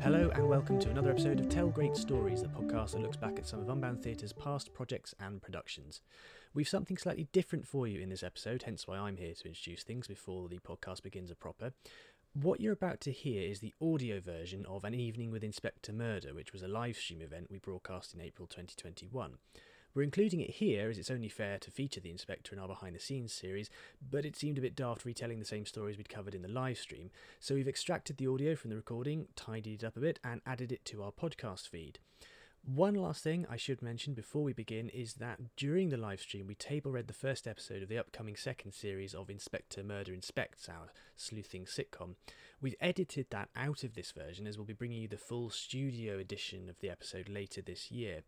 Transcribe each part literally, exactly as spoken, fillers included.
Hello and welcome to another episode of Tell Great Stories, the podcast that looks back at some of Unbound Theatre's past projects and productions. We've something slightly different for you in this episode, hence why I'm here to introduce things before the podcast begins proper. What you're about to hear is the audio version of An Evening with Inspector Murder, which was a live stream event we broadcast in April twenty twenty-one. We're including it here as it's only fair to feature the Inspector in our behind-the-scenes series, but it seemed a bit daft retelling the same stories we'd covered in the live stream, so we've extracted the audio from the recording, tidied it up a bit, and added it to our podcast feed. One last thing I should mention before we begin is that during the live stream we table read the first episode of the upcoming second series of Inspector Murder Inspects, our sleuthing sitcom. We've edited that out of this version as we'll be bringing you the full studio edition of the episode later this year.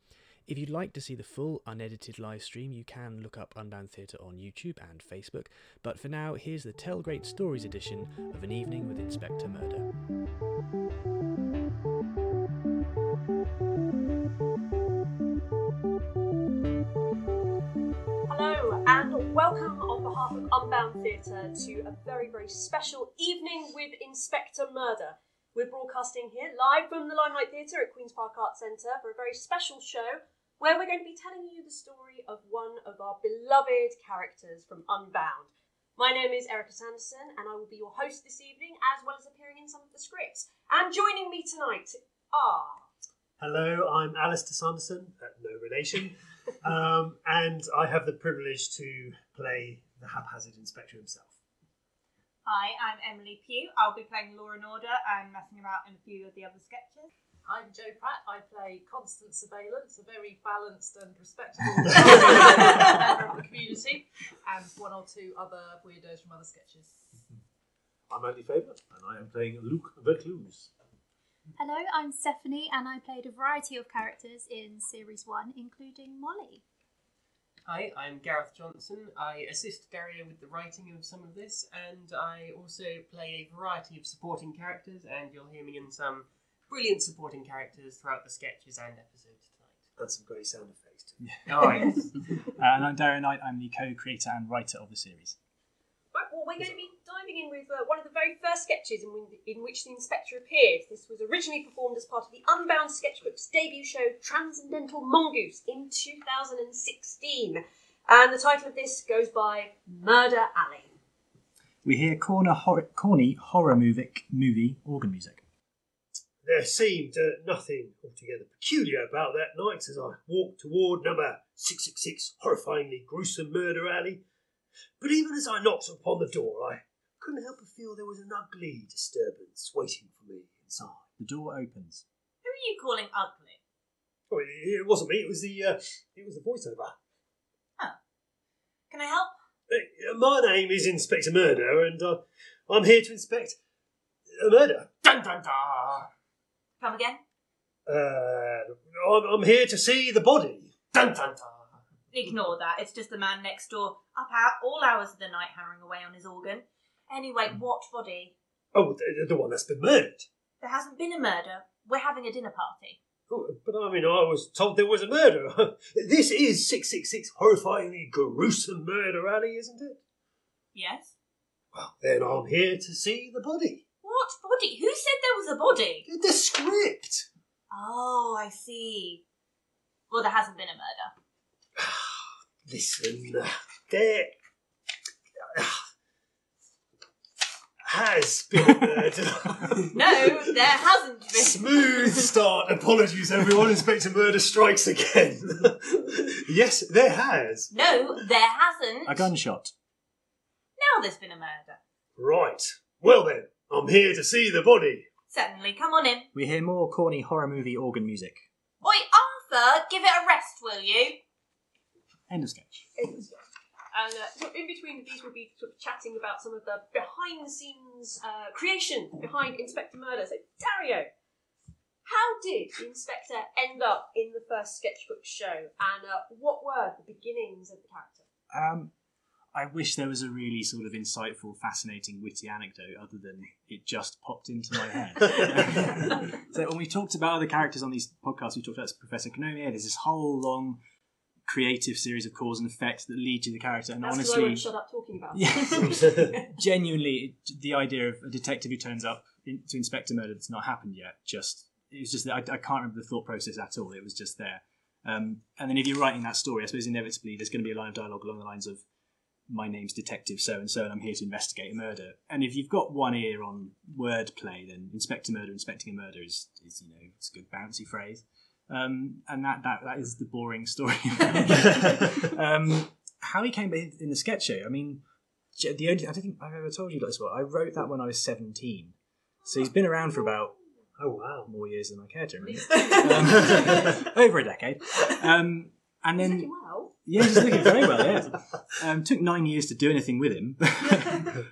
If you'd like to see the full unedited live stream, you can look up Unbound Theatre on YouTube and Facebook, but for now here's the Tell Great Stories edition of An Evening with Inspector Murder. Hello and welcome on behalf of Unbound Theatre to a very, very special Evening with Inspector Murder. We're broadcasting here live from the Limelight Theatre at Queen's Park Arts Centre for a very special show where we're going to be telling you the story of one of our beloved characters from Unbound. My name is Erica Sanderson and I will be your host this evening, as well as appearing in some of the scripts. And joining me tonight are... Hello, I'm Alistair Sanderson, no relation, um, and I have the privilege to play the haphazard inspector himself. Hi, I'm Emily Pugh. I'll be playing Law and Order and messing about in a few of the other sketches. I'm Joe Pratt. I play Constance Surveillance, a very balanced and respectable member of the community, and one or two other weirdos from other sketches. I'm Andy Faber, and I am playing Luc Vercluse. Hello, I'm Stephanie and I played a variety of characters in Series one, including Molly. Hi, I'm Gareth Johnson. I assist Daria with the writing of some of this and I also play a variety of supporting characters, and you'll hear me in some brilliant supporting characters throughout the sketches and episodes tonight. That's some great sound effects too. Yeah. Oh, yes. And I'm Daria Knight. I'm the co-creator and writer of the series. Well, we're going to be diving in with uh, one of the very first sketches in, in which the inspector appeared. This was originally performed as part of the Unbound Sketchbook's debut show, Transcendental Mongoose, in two thousand sixteen. And the title of this goes by Murder Alley. We hear corner hor- corny horror movie, movie organ music. There seemed uh, nothing altogether peculiar about that night as I walked toward number six six six, horrifyingly gruesome Murder Alley. But even as I knocked upon the door, I couldn't help but feel there was an ugly disturbance waiting for me inside. The door opens. Who are you calling ugly? Oh, it wasn't me. It was the uh, it was the voiceover. Oh, can I help? Uh, my name is Inspector Murder, and uh, I'm here to inspect a murder. Dun dun dun. Come again. Uh, I'm, I'm here to see the body. Dun dun dun. Ignore that. It's just the man next door, up out all hours of the night, hammering away on his organ. Anyway, what body? Oh, the, the one that's been murdered. There hasn't been a murder. We're having a dinner party. Oh, but I mean, I was told there was a murder. This is six six six horrifyingly gruesome Murder Alley, isn't it? Yes. Well, then I'm here to see the body. What body? Who said there was a body? The script. Oh, I see. Well, there hasn't been a murder. Listen, uh, there uh, has been uh, a No, there hasn't been. Smooth start. Apologies, everyone. Inspector Murder strikes again. Yes, there has. No, there hasn't. A gunshot. Now there's been a murder. Right. Well then, I'm here to see the body. Certainly. Come on in. We hear more corny horror movie organ music. Oi, Arthur, give it a rest, will you? End of sketch. And uh, so in between these we'll be sort of chatting about some of the behind-the-scenes uh, creation behind Inspector Murder. So, Dario, how did the inspector end up in the first sketchbook show and uh, what were the beginnings of the character? Um, I wish there was a really sort of insightful, fascinating, witty anecdote other than it just popped into my head. So when we talked about other characters on these podcasts, we talked about Professor Konomiya. There's this whole long creative series of cause and effect that lead to the character. And that's honestly, I won't shut up talking about it. Yeah, genuinely, the idea of a detective who turns up in, to inspect a murder that's not happened yet, just it was just that I, I can't remember the thought process at all. It was just there. Um, and then if you're writing that story, I suppose inevitably there's going to be a line of dialogue along the lines of, my name's Detective so-and-so and I'm here to investigate a murder. And if you've got one ear on wordplay, then Inspector Murder, Inspecting a Murder is, is you know, it's a good bouncy phrase. Um, and that, that that is the boring story. um, how he came in the sketch show, I mean, the only, I don't think I've ever told you this, but I wrote that when I was seventeen. So he's been around for about, oh wow, more years than I care to remember. um, over a decade. Um, and he's then... looking well. Yeah, he's looking very well, yeah. Um, took nine years to do anything with him.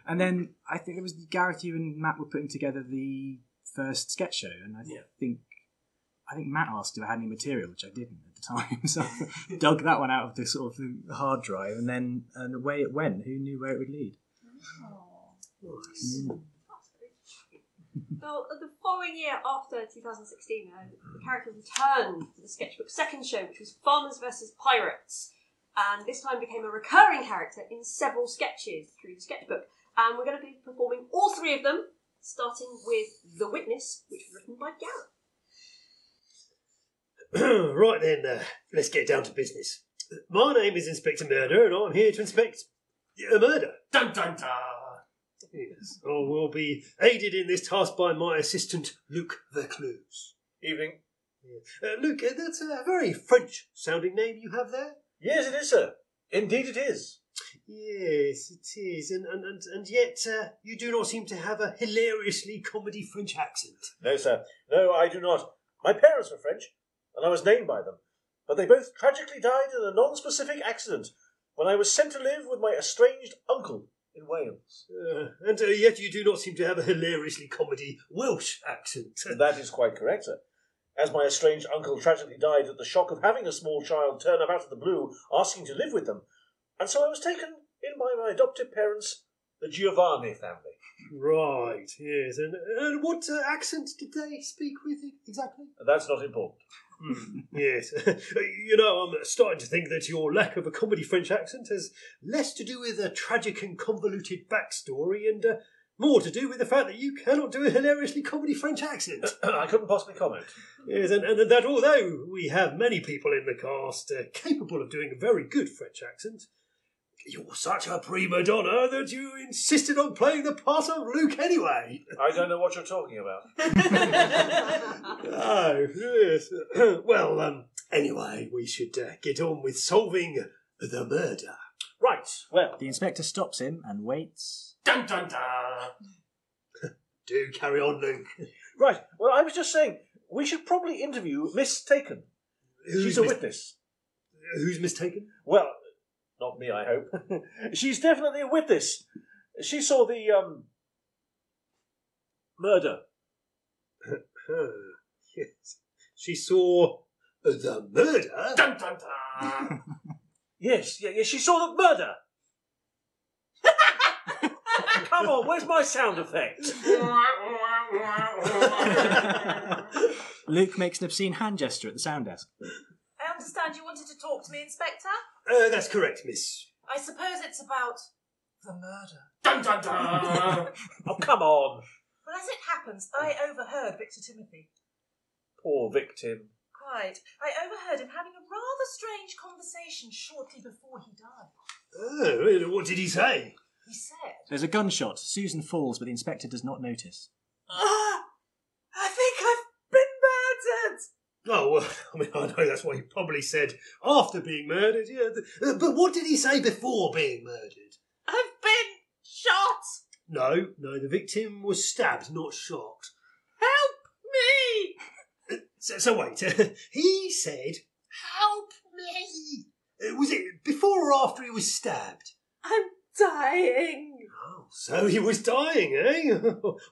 And then I think it was Gareth, you and Matt were putting together the first sketch show, and I yeah. think... I think Matt asked if I had any material, which I didn't at the time, so I dug that one out of the sort of hard drive, and then and away it went. Who knew where it would lead? Oh, nice. Mm. Well, the following year after twenty sixteen, uh, the character returned to the sketchbook's second show, which was Farmers versus Pirates, and this time became a recurring character in several sketches through the sketchbook. And we're going to be performing all three of them, starting with The Witness, which was written by Gareth. Right then, uh, let's get down to business. My name is Inspector Murder, and I'm here to inspect a murder. Dun dun dun! Yes, I will be aided in this task by my assistant, Luc Vercluse. Evening. Yeah. Uh, Luc, that's a very French-sounding name you have there. Yes, it is, sir. Indeed it is. Yes, it is. And and, and, and yet, uh, you do not seem to have a hilariously comedy French accent. No, sir. No, I do not. My parents were French, and I was named by them, but they both tragically died in a non-specific accident when I was sent to live with my estranged uncle in Wales. Uh, and uh, yet you do not seem to have a hilariously comedy Welsh accent. That is quite correct, sir. As my estranged uncle tragically died at the shock of having a small child turn up out of the blue, asking to live with them, and so I was taken in by my adoptive parents, the Giovanni family. Right, yes. And, and what uh, accent did they speak with exactly? That's not important. Mm, yes. You know, I'm starting to think that your lack of a comedy French accent has less to do with a tragic and convoluted backstory and uh, more to do with the fact that you cannot do a hilariously comedy French accent. I couldn't possibly comment. Yes, and, and that although we have many people in the cast uh, capable of doing a very good French accent, you're such a prima donna that you insisted on playing the part of Luc anyway. I don't know what you're talking about. Oh, yes. Well, um, anyway, we should uh, get on with solving the murder. Right, well... The inspector stops him and waits. Dun dun dun! Do carry on, Luc. Right, well, I was just saying, we should probably interview Miss Taken. Who's She's a mis- witness. Who's Miss Taken? Well... Not me, I hope. She's definitely a witness. She saw the, um... murder. Yes. She saw the murder? Dun, dun, dun! Yes, yeah, yeah, she saw the murder! Come on, where's my sound effect? Luc makes an obscene hand gesture at the sound desk. I understand you wanted to talk to me, Inspector? Uh, that's correct, miss. I suppose it's about the murder. Dun dun dun! Oh, come on! Well, as it happens, I overheard Victor Timothy. Poor victim. Quite. I overheard him having a rather strange conversation shortly before he died. Oh, what did he say? He said... There's a gunshot. Susan falls, but the inspector does not notice. Ah! I think I've been murdered! Oh, well, I mean, I know that's what he probably said after being murdered, yeah. But what did he say before being murdered? I've been shot! No, no, the victim was stabbed, not shot. Help me! So, so wait, he said... Help me! Was it before or after he was stabbed? I'm dying! Oh, so he was dying, eh?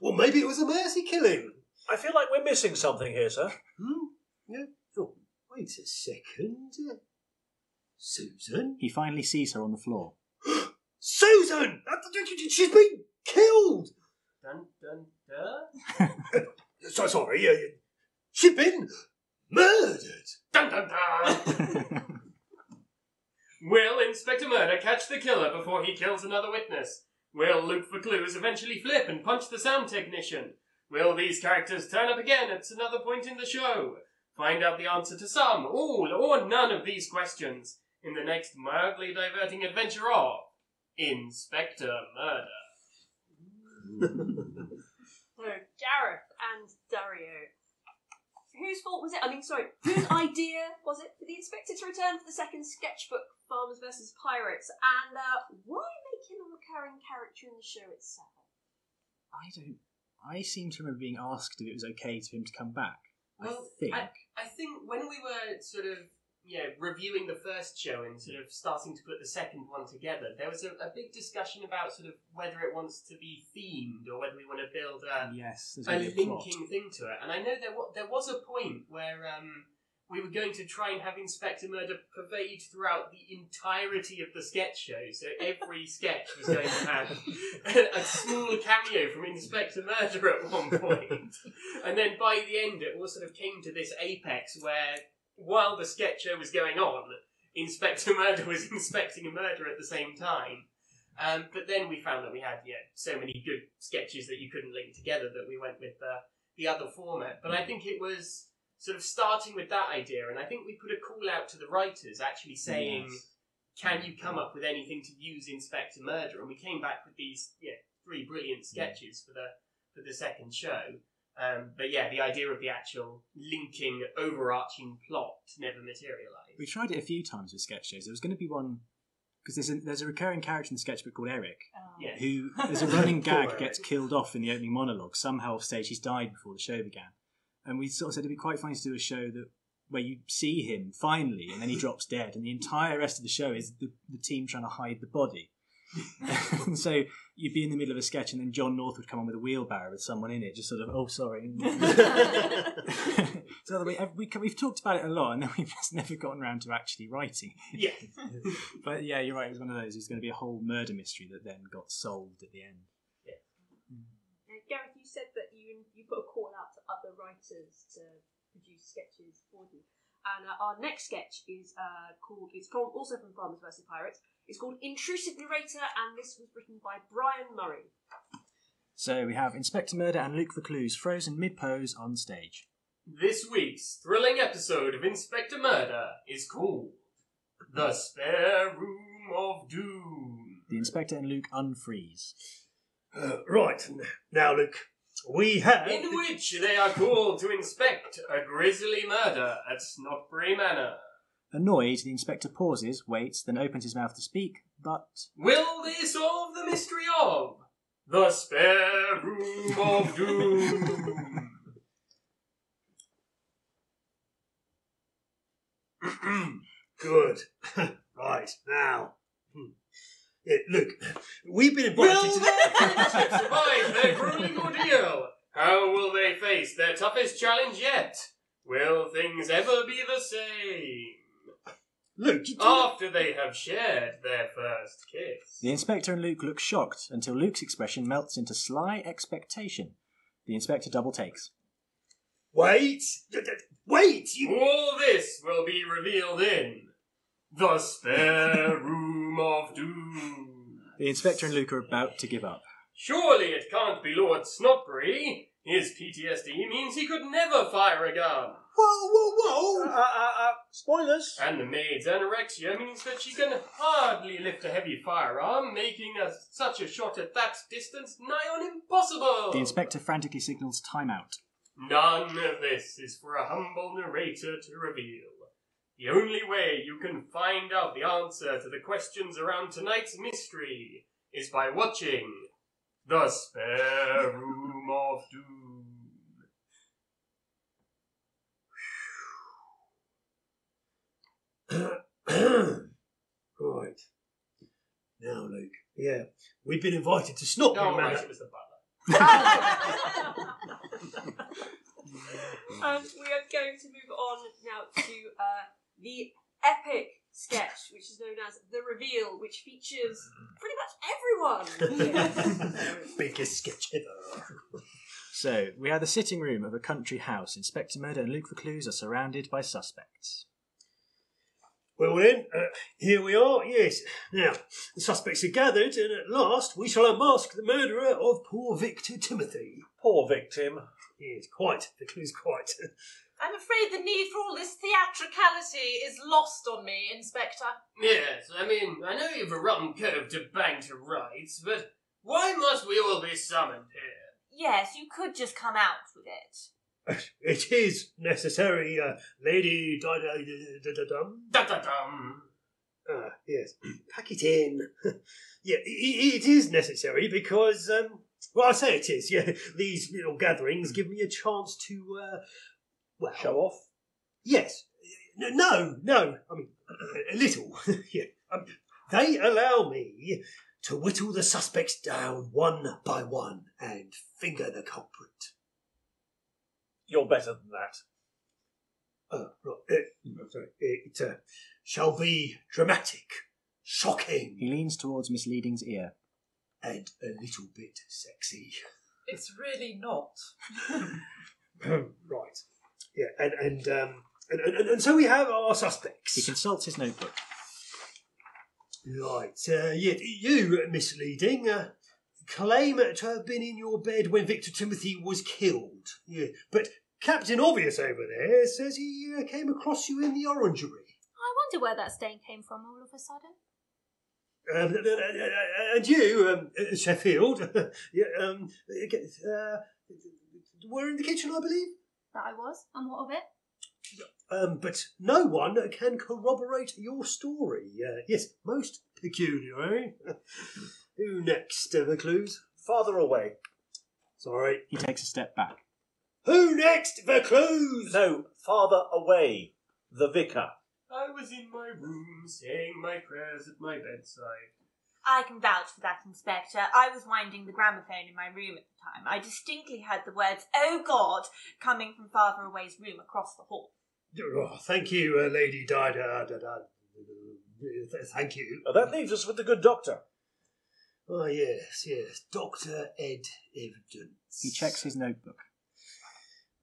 Well, maybe it was a mercy killing. I feel like we're missing something here, sir. Hmm? Yeah. Oh, wait a second. Susan? He finally sees her on the floor. Susan! She's been killed! Dun, dun, dun. so, sorry, uh, she's been murdered! Dun, dun, dun! Will Inspector Murder catch the killer before he kills another witness? Will Luc Vercluse eventually flip and punch the sound technician? Will these characters turn up again at another point in the show? Find out the answer to some, all, or none of these questions in the next mildly diverting adventure of Inspector Murder. So, Gareth and Dario. Whose fault was it? I mean, sorry, whose idea was it for the inspector to return for the second sketchbook, Farmers versus Pirates? And uh, why make him a recurring character in the show itself? I don't... I seem to remember being asked if it was okay for him to come back. Well, I think... I, I think when we were sort of, you know, reviewing the first show and sort of starting to put the second one together, there was a, a big discussion about sort of whether it wants to be themed or whether we want to build a, yes, a linking plot. Thing to it. And I know there, w- there was a point where um, we were going to try and have Inspector Murder pervade throughout the entirety of the sketch show, so every sketch was going to have a, a small cameo from Inspector Murder at one point. And then by the end it all sort of came to this apex where, while the sketch show was going on, Inspector Murder was inspecting a murder at the same time. Um, but then we found that we had yeah, so many good sketches that you couldn't link together that we went with the, the other format. But I think it was sort of starting with that idea, and I think we put a call out to the writers actually saying, yes, can you come up with anything to use Inspector Murder? And we came back with these yeah, three brilliant sketches yeah. for the for the second show. Um, but yeah, the idea of the actual linking, overarching plot never materialised. We tried it a few times with sketch shows. There was going to be one, because there's a, there's a recurring character in the sketchbook called Eric, oh. yes. who, there's a running gag, Eric gets killed off in the opening monologue. Somehow off stage, he's died before the show began. And we sort of said it'd be quite funny to do a show that where you see him finally, and then he drops dead, and the entire rest of the show is the, the team trying to hide the body. And so you'd be in the middle of a sketch, and then John North would come on with a wheelbarrow with someone in it, just sort of, oh, sorry. So we, we, we've talked about it a lot, and then we've just never gotten around to actually writing. Yeah. But yeah, you're right, it was one of those. It was going to be a whole murder mystery that then got solved at the end. Yeah. Mm. Now, Gareth, you said that you, you put a call out to other writers to produce sketches for you. And uh, our next sketch is uh, called, it's from, also from Farmers versus Pirates. It's called Intrusive Narrator, and this was written by Brian Murray. So we have Inspector Murder and Luc Vercluse frozen mid-pose on stage. This week's thrilling episode of Inspector Murder is called The Spare Room of Doom. The Inspector and Luc unfreeze. Uh, right, now Luc, we have... In which they are called to inspect a grisly murder at Snotbury Manor. Annoyed, the inspector pauses, waits, then opens his mouth to speak, but... Will they solve the mystery of The Spare Room of Doom? Good. Right, now... Yeah, look, we've been invited will to... Will survive their grueling ordeal? How will they face their toughest challenge yet? Will things ever be the same? Luc, after they have shared their first kiss. The inspector and Luc look shocked until Luke's expression melts into sly expectation. The inspector double takes. Wait! Wait! You... All this will be revealed in The Spare Room of Doom. The inspector and Luc are about to give up. Surely it can't be Lord Snotbury. His P T S D means he could never fire a gun. Whoa, whoa, whoa! Uh, uh, uh, spoilers! And the maid's anorexia means that she can hardly lift a heavy firearm, making a, such a shot at that distance nigh on impossible! The inspector frantically signals timeout. None of this is for a humble narrator to reveal. The only way you can find out the answer to the questions around tonight's mystery is by watching The Spare Room of Doom. Right. Now, Luc. Yeah. We've been invited to Snotbury Manor. No, right, it was the butler. And we are going to move on now to uh, the epic sketch, which is known as The Reveal, which features pretty much everyone. Biggest sketch ever. So, we are the sitting room of a country house. Inspector Murder and Luc Vercluse are surrounded by suspects. Well then, uh, here we are, yes. Now, the suspects are gathered, and at last we shall unmask the murderer of poor Victor Timothy. Poor victim. Yes, quite. Vercluse, quite. I'm afraid the need for all this theatricality is lost on me, Inspector. Yes, I mean, I know you've a rotten curve to bang to rights, but why must we all be summoned here? Yes, you could just come out with it. It is necessary, uh, Lady Dida-dum. Dum Ah, yes. Pack it in. Yeah, it, it is necessary because, um, well, I say it is, yeah. These little gatherings give me a chance to, uh, well... Show off? Yes. No, no. I mean, a little. Yeah. Um, they allow me to whittle the suspects down one by one and finger the culprit. You're better than that. Oh, right. Uh, I'm sorry. It uh, shall be dramatic, shocking. He leans towards Miss Leading's ear. And a little bit sexy. It's really not. Right. Yeah, and and, um, and and and so we have our suspects. He consults his notebook. Right. Uh, yeah, you, Miss Leading... Uh, claim to have been in your bed when Victor Timothy was killed. Yeah. But Captain Obvious over there says he uh, came across you in the orangery. I wonder where that stain came from all of a sudden. Um, and you, um, Sheffield, yeah, um, uh, were in the kitchen, I believe? That I was, and what of it? Um, but no one can corroborate your story. Uh, yes, most peculiar, eh? Who next, uh, Vercluse? Farther away. Sorry. He takes a step back. Who next, Vercluse? No, farther away. The vicar. I was in my room saying my prayers at my bedside. I can vouch for that, Inspector. I was winding the gramophone in my room at the time. I distinctly heard the words, "Oh God," coming from Father Away's room across the hall. Oh, thank you, uh, Lady Dida. Thank you. Oh, that leaves us with the good doctor. Oh, yes, yes. Doctor Ed Evidence. He checks his notebook.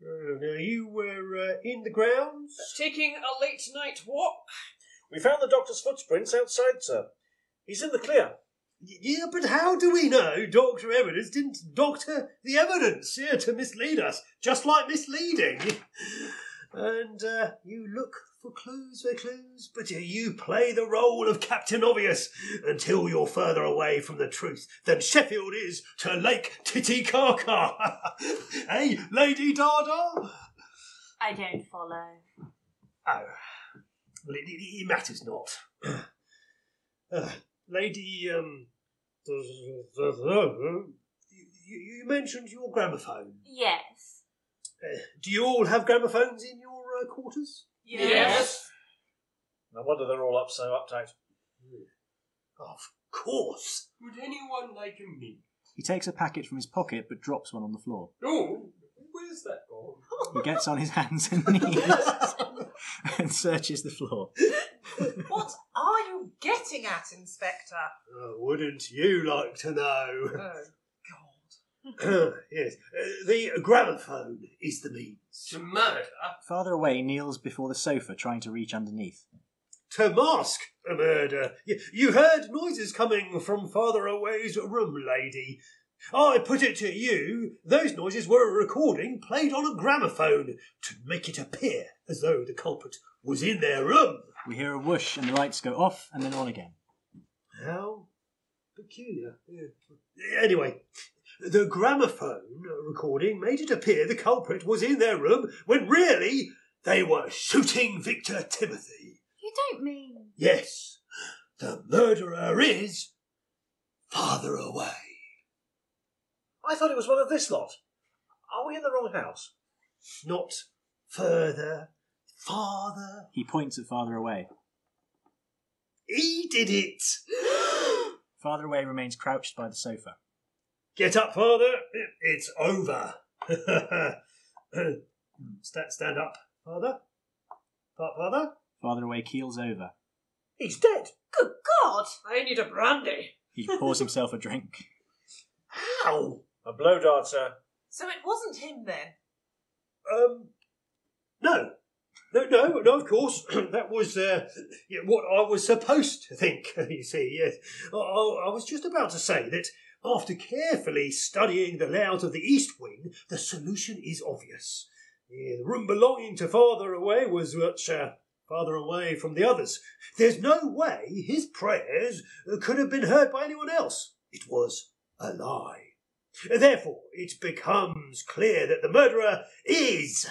Uh, now, you were uh, in the grounds? Taking a late-night walk. We found the doctor's footprints outside, sir. He's in the clear. Yeah, but how do we know Doctor Evidence didn't doctor the evidence yeah, to mislead us, just like misleading? And uh, you look for clues, Vercluse, but you play the role of Captain Obvious until you're further away from the truth than Sheffield is to Lake Titicaca. Hey, Lady Dada? I don't follow. Oh, well, it, it, it matters not. uh, Lady, um, you, you mentioned your gramophone. Yes. Uh, do you all have gramophones in your uh, quarters? Yes. yes. No wonder they're all up so uptight. Mm. Of course. Would anyone like a mint? He takes a packet from his pocket but drops one on the floor. Oh, where's that gone? He gets on his hands and knees and searches the floor. What are you getting at, Inspector? Uh, wouldn't you like to know? Oh. Yes, uh, the gramophone is the means. To murder? Father Away kneels before the sofa, trying to reach underneath. To mask a murder. You heard noises coming from Father Away's room, lady. I put it to you, those noises were a recording played on a gramophone to make it appear as though the culprit was in their room. We hear a whoosh and the lights go off and then on again. How peculiar. Yeah. Anyway... The gramophone recording made it appear the culprit was in their room when really they were shooting Victor Timothy. You don't mean... Yes, the murderer is Father Away. I thought it was one of this lot. Are we in the wrong house? Not further, farther. He points at Father Away. He did it. Father Away remains crouched by the sofa. Get up, Father. It's over. stand, stand up, Father. Father. Father Away keels over. He's dead. Good God! I need a brandy. He pours himself a drink. How? A blow dart, sir. So it wasn't him then? Um, no. No, no, no, of course. That was uh, what I was supposed to think, you see. Yes. I, I was just about to say that after carefully studying the layout of the East Wing, the solution is obvious. Yeah, the room belonging to Father Away was much uh, farther away from the others. There's no way his prayers could have been heard by anyone else. It was a lie. Therefore, it becomes clear that the murderer is...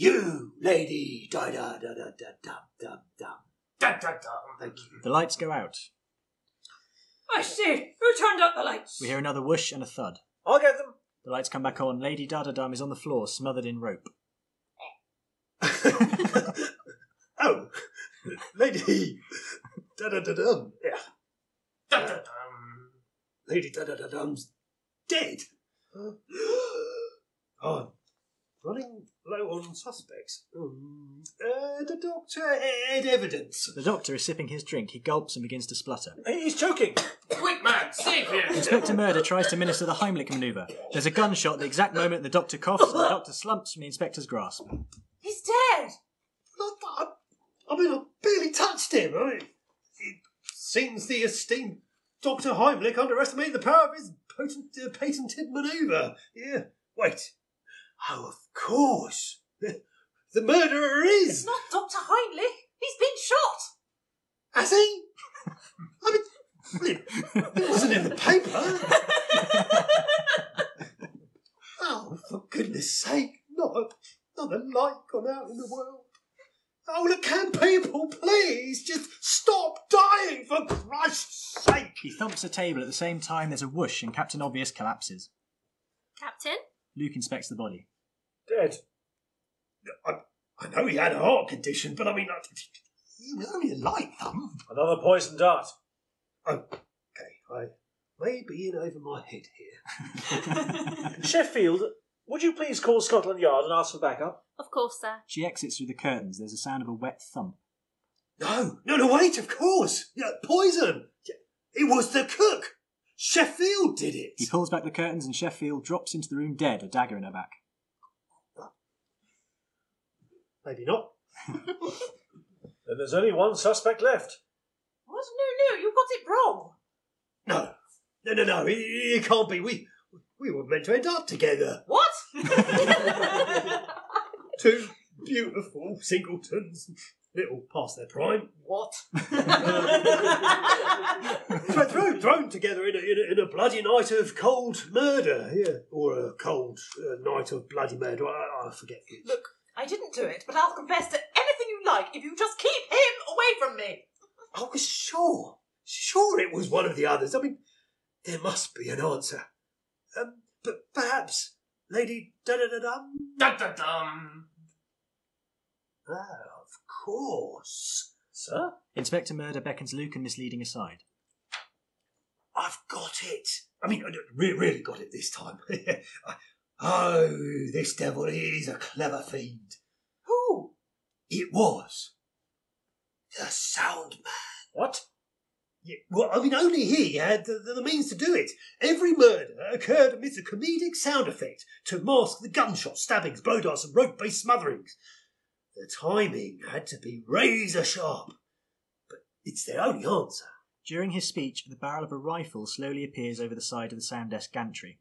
You, Lady Dida, da da da da da da da da da. Thank you. The lights go out. I see. Who turned out the lights? We hear another whoosh and a thud. I'll get them. The lights come back on. Lady Dada Dam is on the floor, smothered in rope. Oh, Lady Dada Da Dum. Yeah. Da da dum. Lady Dada Da Dum's dead. Oh. Running low on suspects. Mm. Uh, the doctor had evidence. The doctor is sipping his drink. He gulps and begins to splutter. He's choking. Quick, man, save him. Inspector Murder tries to minister the Heimlich manoeuvre. There's a gunshot at the exact moment the doctor coughs and the doctor slumps from the inspector's grasp. He's dead. I, I mean, I barely touched him. I mean, it seems the esteemed Doctor Heimlich underestimated the power of his potent, uh, patented manoeuvre. Yeah, wait. Oh, of course. The murderer is... It's not Doctor Heimlich. He's been shot. Has he? I mean, it wasn't in the paper. Oh, for goodness sake, not a, not a light gone out in the world. Oh, look, can people please just stop dying, for Christ's sake? He thumps a table. At the same time, there's a whoosh and Captain Obvious collapses. Captain? Luke inspects the body. Dead. I, I know he had a heart condition, but I mean, I, he was only a light thumb. Another poison dart. Oh, okay, I may be in over my head here. Sheffield, would you please call Scotland Yard and ask for backup? Of course, sir. She exits through the curtains. There's a sound of a wet thump. No, no, no, wait, of course. Yeah, poison. It was the cook. Sheffield did it! He pulls back the curtains and Sheffield drops into the room dead, a dagger in her back. Maybe not. Then there's only one suspect left. What? No, no, you got it wrong. No, no, no, no, it, it can't be. We we were meant to end up together. What? Two beautiful Singletons. Little past their prime. What? thrown, thrown together in a, in, a, in a bloody night of cold murder. Yeah. Or a cold uh, night of bloody murder. I, I forget. Look, I didn't do it, but I'll confess to anything you like if you just keep him away from me. I was sure. Sure it was one of the others. I mean, there must be an answer. Um, but perhaps Lady Da-da-da-dum? Da-da-dum. Ah. Of course, sir. Inspector Murder beckons Luke and Miss Leading aside. I've got it. I mean, I really got it this time. Oh, this devil is a clever fiend. Who? It was the sound man. What? Yeah, well, I mean, only he had the, the means to do it. Every murder occurred amidst a comedic sound effect to mask the gunshots, stabbings, blow darts, and rope-based smotherings. The timing had to be razor sharp, but it's their only answer. During his speech, the barrel of a rifle slowly appears over the side of the sound desk gantry.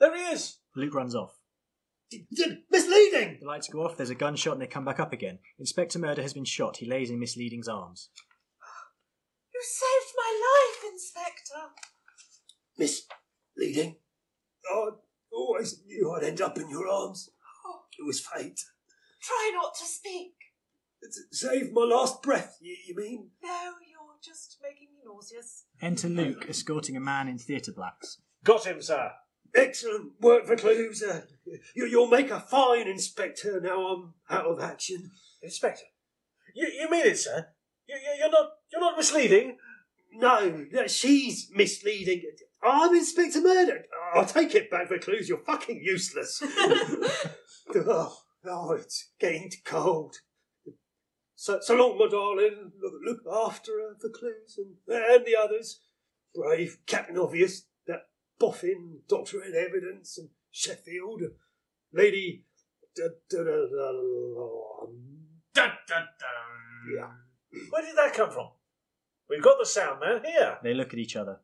There he is! Luke runs off. D- d- misleading! The lights go off, there's a gunshot and they come back up again. Inspector Murder has been shot. He lays in Misleading's arms. You saved my life, Inspector! Misleading? I always knew I'd end up in your arms. Oh. It was fate. Try not to speak. Save my last breath, you mean? No, you're just making me nauseous. Enter Luke, escorting a man in theatre blacks. Got him, sir. Excellent work, Vercluse. Uh, you, you'll make a fine inspector now I'm out of action. Inspector? You, you mean it, sir? You, you, you're not you're not misleading? No, she's misleading. I'm Inspector Murder. I'll take it back, Vercluse. You're fucking useless. Oh. Oh, it's getting cold. So, so long, my darling. Look after her, for clues, and, and the others. Brave Captain Obvious, that boffin Doctor in Evidence, and Sheffield, and Lady da da da da da da da. Where did that come from? We've got the sound man here. They look at each other.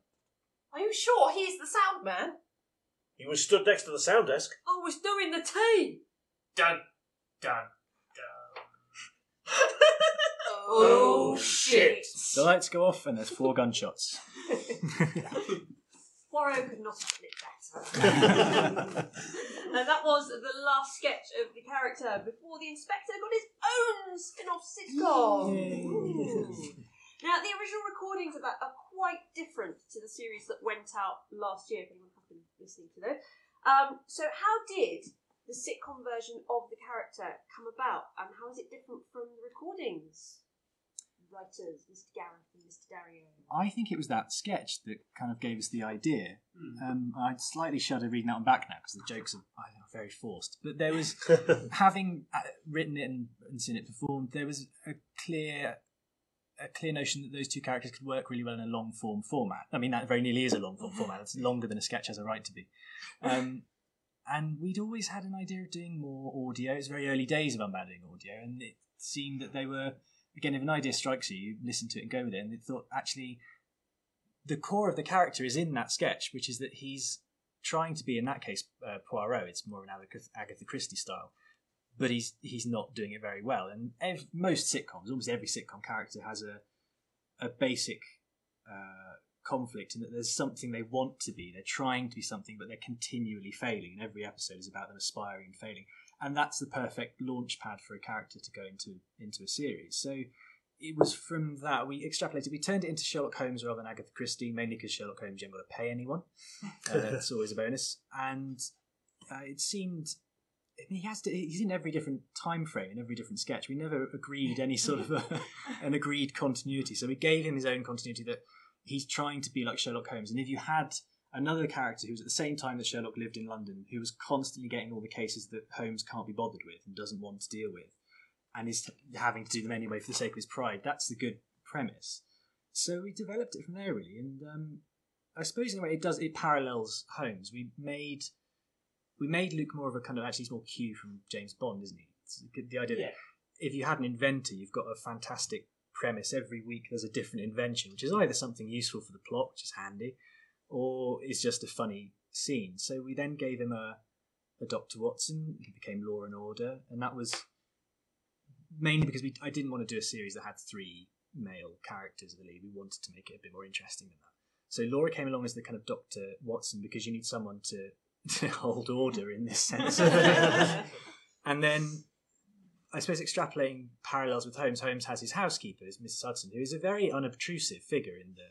Are you sure he's the sound man? He was stood next to the sound desk. I was doing the tea. Dun, dun, dun. Oh, shit. The lights go off and there's four gunshots. Poirot could not have been better. And that was the last sketch of the character before the inspector got his own spin-off sitcom. Now, the original recordings of that are quite different to the series that went out last year, if anyone has been listening to those. Um, so how did the sitcom version of the character come about, and how is it different from the recordings? Writers, Mister Gareth and Mister Daria. I think it was that sketch that kind of gave us the idea. Mm. Um, I'd slightly shudder reading that one back now, because the jokes are, I know, very forced. But there was, having written it and, and seen it performed, there was a clear... a clear notion that those two characters could work really well in a long-form format. I mean, that very nearly is a long-form format. It's longer than a sketch has a right to be. Um, and we'd always had an idea of doing more audio. It was very early days of Unbound audio, and it seemed that they were, again, if an idea strikes you, you listen to it and go with it, and they thought, actually, the core of the character is in that sketch, which is that he's trying to be, in that case, uh, Poirot. It's more of an Agatha Christie style. But he's he's not doing it very well. And ev- most sitcoms, almost every sitcom character has a a basic uh, conflict in that there's something they want to be. They're trying to be something, but they're continually failing. And every episode is about them aspiring and failing. And that's the perfect launch pad for a character to go into into a series. So it was from that we extrapolated. We turned it into Sherlock Holmes rather than Agatha Christie, mainly because Sherlock Holmes, you haven't got to pay anyone. Uh, it's always a bonus. And uh, it seemed... He has to. He's in every different time frame, in every different sketch. We never agreed any sort of a, an agreed continuity, so we gave him his own continuity that he's trying to be like Sherlock Holmes. And if you had another character who was at the same time that Sherlock lived in London, who was constantly getting all the cases that Holmes can't be bothered with and doesn't want to deal with, and is having to do them anyway for the sake of his pride, that's the good premise. So we developed it from there, really. And um, I suppose in a way it does. It parallels Holmes. We made. We made Luke more of a kind of, actually, he's more Q from James Bond, isn't he? It's the idea yeah. that if you had an inventor, you've got a fantastic premise. Every week there's a different invention, which is either something useful for the plot, which is handy, or it's just a funny scene. So we then gave him a, a Doctor Watson. He became Law and Order, and that was mainly because we I didn't want to do a series that had three male characters, really. We wanted to make it a bit more interesting than that. So Laura came along as the kind of Doctor Watson, because you need someone to... to hold order in this sense. And then I suppose extrapolating parallels with Holmes, Holmes has his housekeeper, Missus Hudson, who is a very unobtrusive figure in the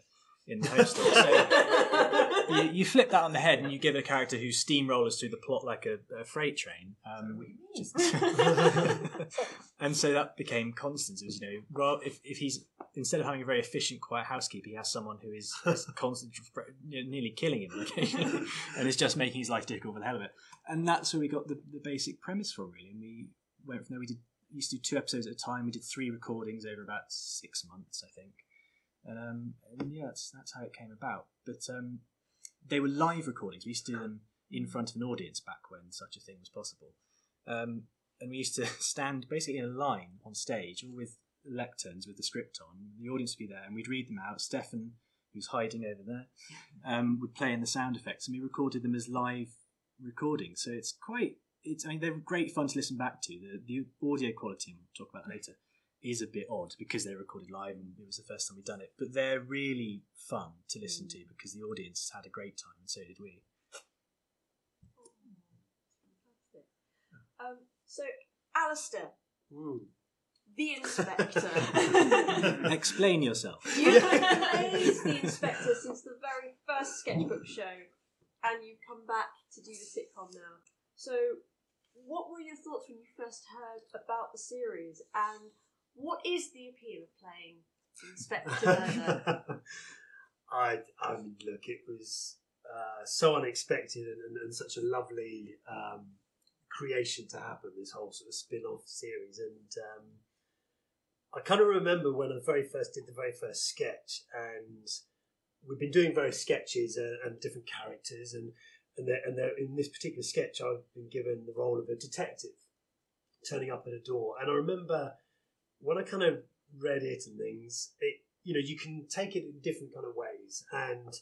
in the Holmes story. So you, you flip that on the head and you give a character who steamrollers through the plot like a, a freight train. Um, just and so that became Constance. It was, you know, if, if he's, instead of having a very efficient, quiet housekeeper, he has someone who is, is constantly you know, nearly killing him occasionally, and is just making his life difficult for the hell of it. And that's where we got the, the basic premise from, really. And we went from there. We did we used to do two episodes at a time. We did three recordings over about six months, I think. Um, and yeah, that's, that's how it came about. But um, they were live recordings. We used to do them in front of an audience back when such a thing was possible. Um, and we used to stand basically in a line on stage, all with lecterns with the script on. The audience would be there and we'd read them out. Stefan, who's hiding over there, um, would play in the sound effects, and we recorded them as live recordings. So it's quite it's I mean they're great fun to listen back to. The the audio quality, and we'll talk about that later, is a bit odd because they're recorded live and it was the first time we'd done it. But they're really fun to listen to because the audience had a great time, and so did we. Um so Alistair. Mm. The Inspector. Explain yourself. You've played the Inspector since the very first sketchbook show, and you've come back to do the sitcom now. So, what were your thoughts when you first heard about the series, and what is the appeal of playing the Inspector? I, I mean, look, it was uh, so unexpected and, and, and such a lovely um, creation to happen. This whole sort of spin-off series, and. Um, I kind of remember when I very first did the very first sketch, and we've been doing various sketches and, and different characters, and and, they're, and they're, in this particular sketch, I've been given the role of a detective turning up at a door. And I remember when I kind of read it and things, it, you know, you can take it in different kind of ways, and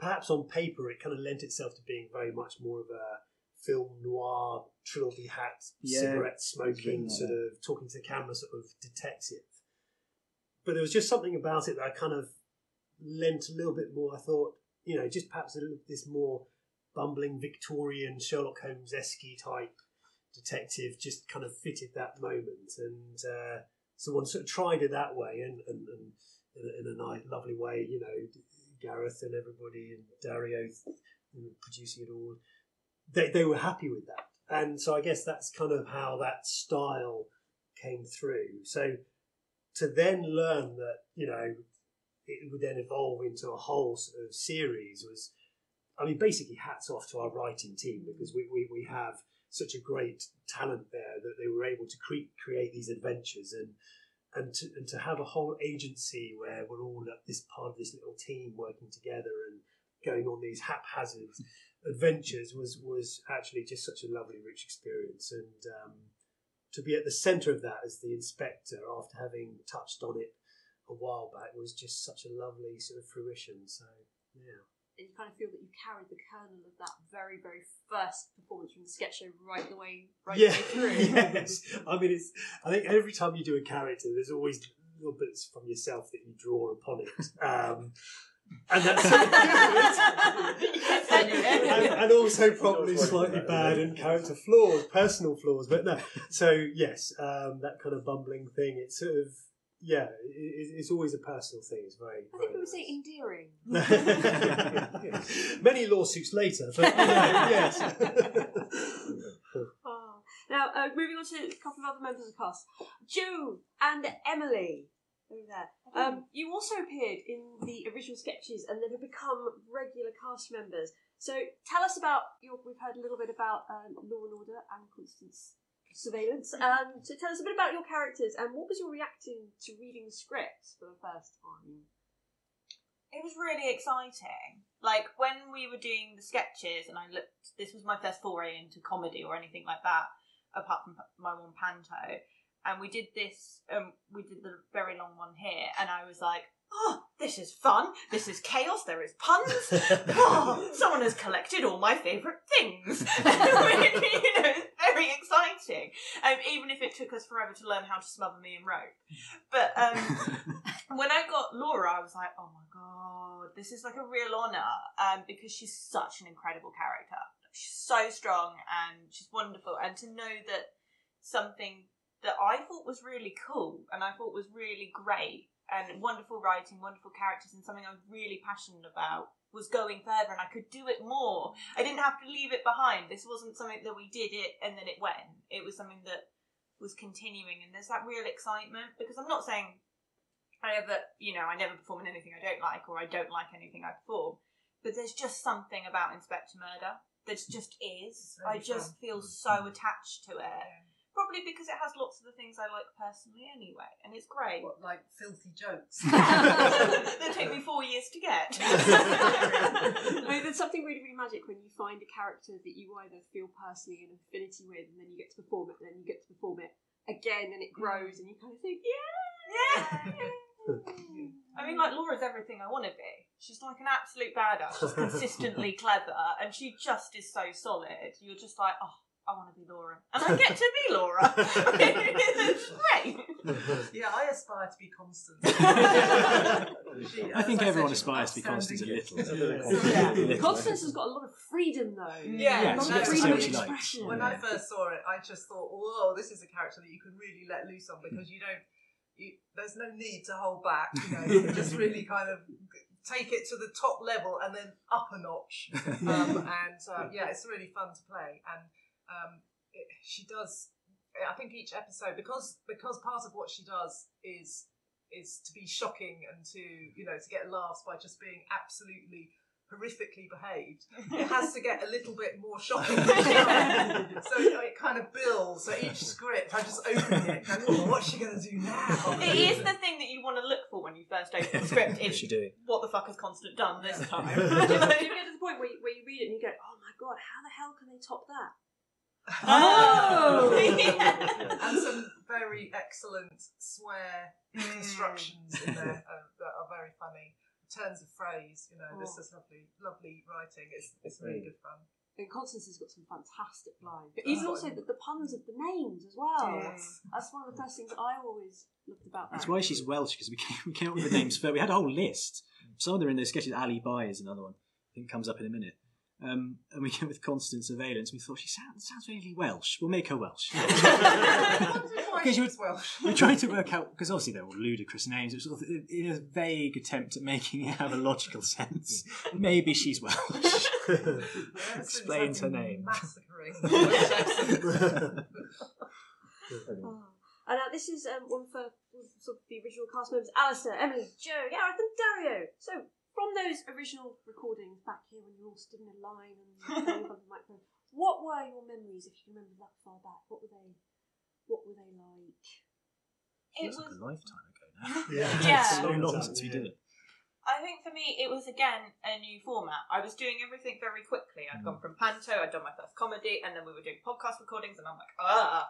perhaps on paper it kind of lent itself to being very much more of a film noir, trilby hat, yeah, cigarette smoking, sort of talking to the camera sort of detective. But there was just something about it that I kind of lent a little bit more. I thought, you know, just perhaps a little this more bumbling Victorian Sherlock Holmes-esque type detective just kind of fitted that moment. And uh, so one sort of tried it that way, and, and, and in a nice, lovely way, you know, Gareth and everybody and Dario producing it all. They they were happy with that, and so I guess that's kind of how that style came through. So to then learn that, you know, it would then evolve into a whole sort of series was, I mean, basically hats off to our writing team, because we, we, we have such a great talent there that they were able to cre- create these adventures, and and to, and to have a whole agency where we're all at this part of this little team working together and going on these haphazard adventures was was actually just such a lovely, rich experience. And um, to be at the centre of that as the inspector, after having touched on it a while back, was just such a lovely sort of fruition. So, yeah. And you kind of feel that you carried the kernel of that very, very first performance from the sketch show right the way, right yeah. the way through. Yes. I mean, it's. I think every time you do a character, there's always little bits from yourself that you draw upon it. Um, And that's and, and also probably slightly bad and character flaws, personal flaws. But no, so yes, um, that kind of bumbling thing—it's sort of yeah, it, it's always a personal thing. It's very. I think we would say endearing. Yes. Many lawsuits later, but you know, yes. Oh. Now uh, moving on to a couple of other members of the cast, Joe and Emily. There. Um, you also appeared in the original sketches and then have become regular cast members. So tell us about your. We've heard a little bit about um, Law and Order and Constance Surveillance. Um, so tell us a bit about your characters and what was your reaction to reading the scripts for the first time? It was really exciting. Like when we were doing the sketches, and I looked. This was my first foray into comedy or anything like that, apart from my one panto. And we did this, um, we did the very long one here, and I was like, oh, this is fun, this is chaos, there is puns, oh, someone has collected all my favourite things. You know, it's very exciting, um, even if it took us forever to learn how to smother me in rope. But um, when I got Laura, I was like, oh my God, this is like a real honour, um, because she's such an incredible character. She's so strong, and she's wonderful, and to know that something that I thought was really cool and I thought was really great and wonderful writing, wonderful characters, and something I was really passionate about was going further, and I could do it more. I didn't have to leave it behind. This wasn't something that we did it and then it went. It was something that was continuing, and there's that real excitement, because I'm not saying I ever, you know, I never perform in anything I don't like, or I don't like anything I perform, but there's just something about Inspector Murder that just is. I just feel so attached to it. Yeah. Probably because it has lots of the things I like personally anyway, and it's great. What, like filthy jokes? That take me four years to get. I mean, there's something really, really magic when you find a character that you either feel personally an affinity with, and then you get to perform it, and then you get to perform it again, and it grows, and you kind of think, yeah! Yeah! I mean, like, Laura's everything I want to be. She's like an absolute badass. She's consistently clever, and she just is so solid. You're just like, oh, I want to be Laura. And I get to be Laura. Great. Yeah, I aspire to be Constance. I think everyone aspires to be Constance a little. Yeah. Constance has got a lot of freedom, though. Yeah. yeah a lot of freedom of expression. When I first saw it, I just thought, whoa, this is a character that you can really let loose on, because you don't, you, there's no need to hold back. You know, you can just really kind of take it to the top level and then up a notch. Um, and uh, yeah, it's really fun to play. And Um, it, she does. I think each episode, because because part of what she does is is to be shocking and to, you know, to get laughs by just being absolutely horrifically behaved, it has to get a little bit more shocking. So it kind of builds. So each script, I'm just opening it. Going, oh, what's she going to do now? It is the thing that you want to look for when you first open the script. It's what the fuck has Constance done this time? You get to the point where you, where you read it and you go, oh my god, how the hell can they top that? Oh! Yeah. And some very excellent swear constructions in there uh, that are very funny. Turns of phrase, you know, oh. This is lovely, lovely writing. It's it's really good fun. And Constance has got some fantastic lines. But even oh. also the, the puns of the names as well. Yes. That's one of the first things I always loved about that. That's why she's Welsh, because we came, we came up with the names first. We had a whole list. Some of them are in those sketches. Ali Bai is another one. I think it comes up in a minute. Um, and we came with Constance Surveillance. We thought, she sounds, sounds really Welsh. We'll make her Welsh. Because you were, we're trying to work out, because obviously they're all ludicrous names. It was sort of in a vague attempt at making it have a logical sense. Maybe she's Welsh. Explains her name. Massacring. Oh. And uh, this is um, one for sort of the original cast members: Alistair, Emily, Joe, Gareth, and Dario. So, from those original recordings back here when you all stood in a line and the microphone, what were your memories, if you remember that far back? What were they? What were they like? It, it was like a lifetime ago now. Yeah, yeah. It's so long since we did it. I think for me, it was again a new format. I was doing everything very quickly. I'd mm. gone from panto, I'd done my first comedy, and then we were doing podcast recordings, and I'm like, ah.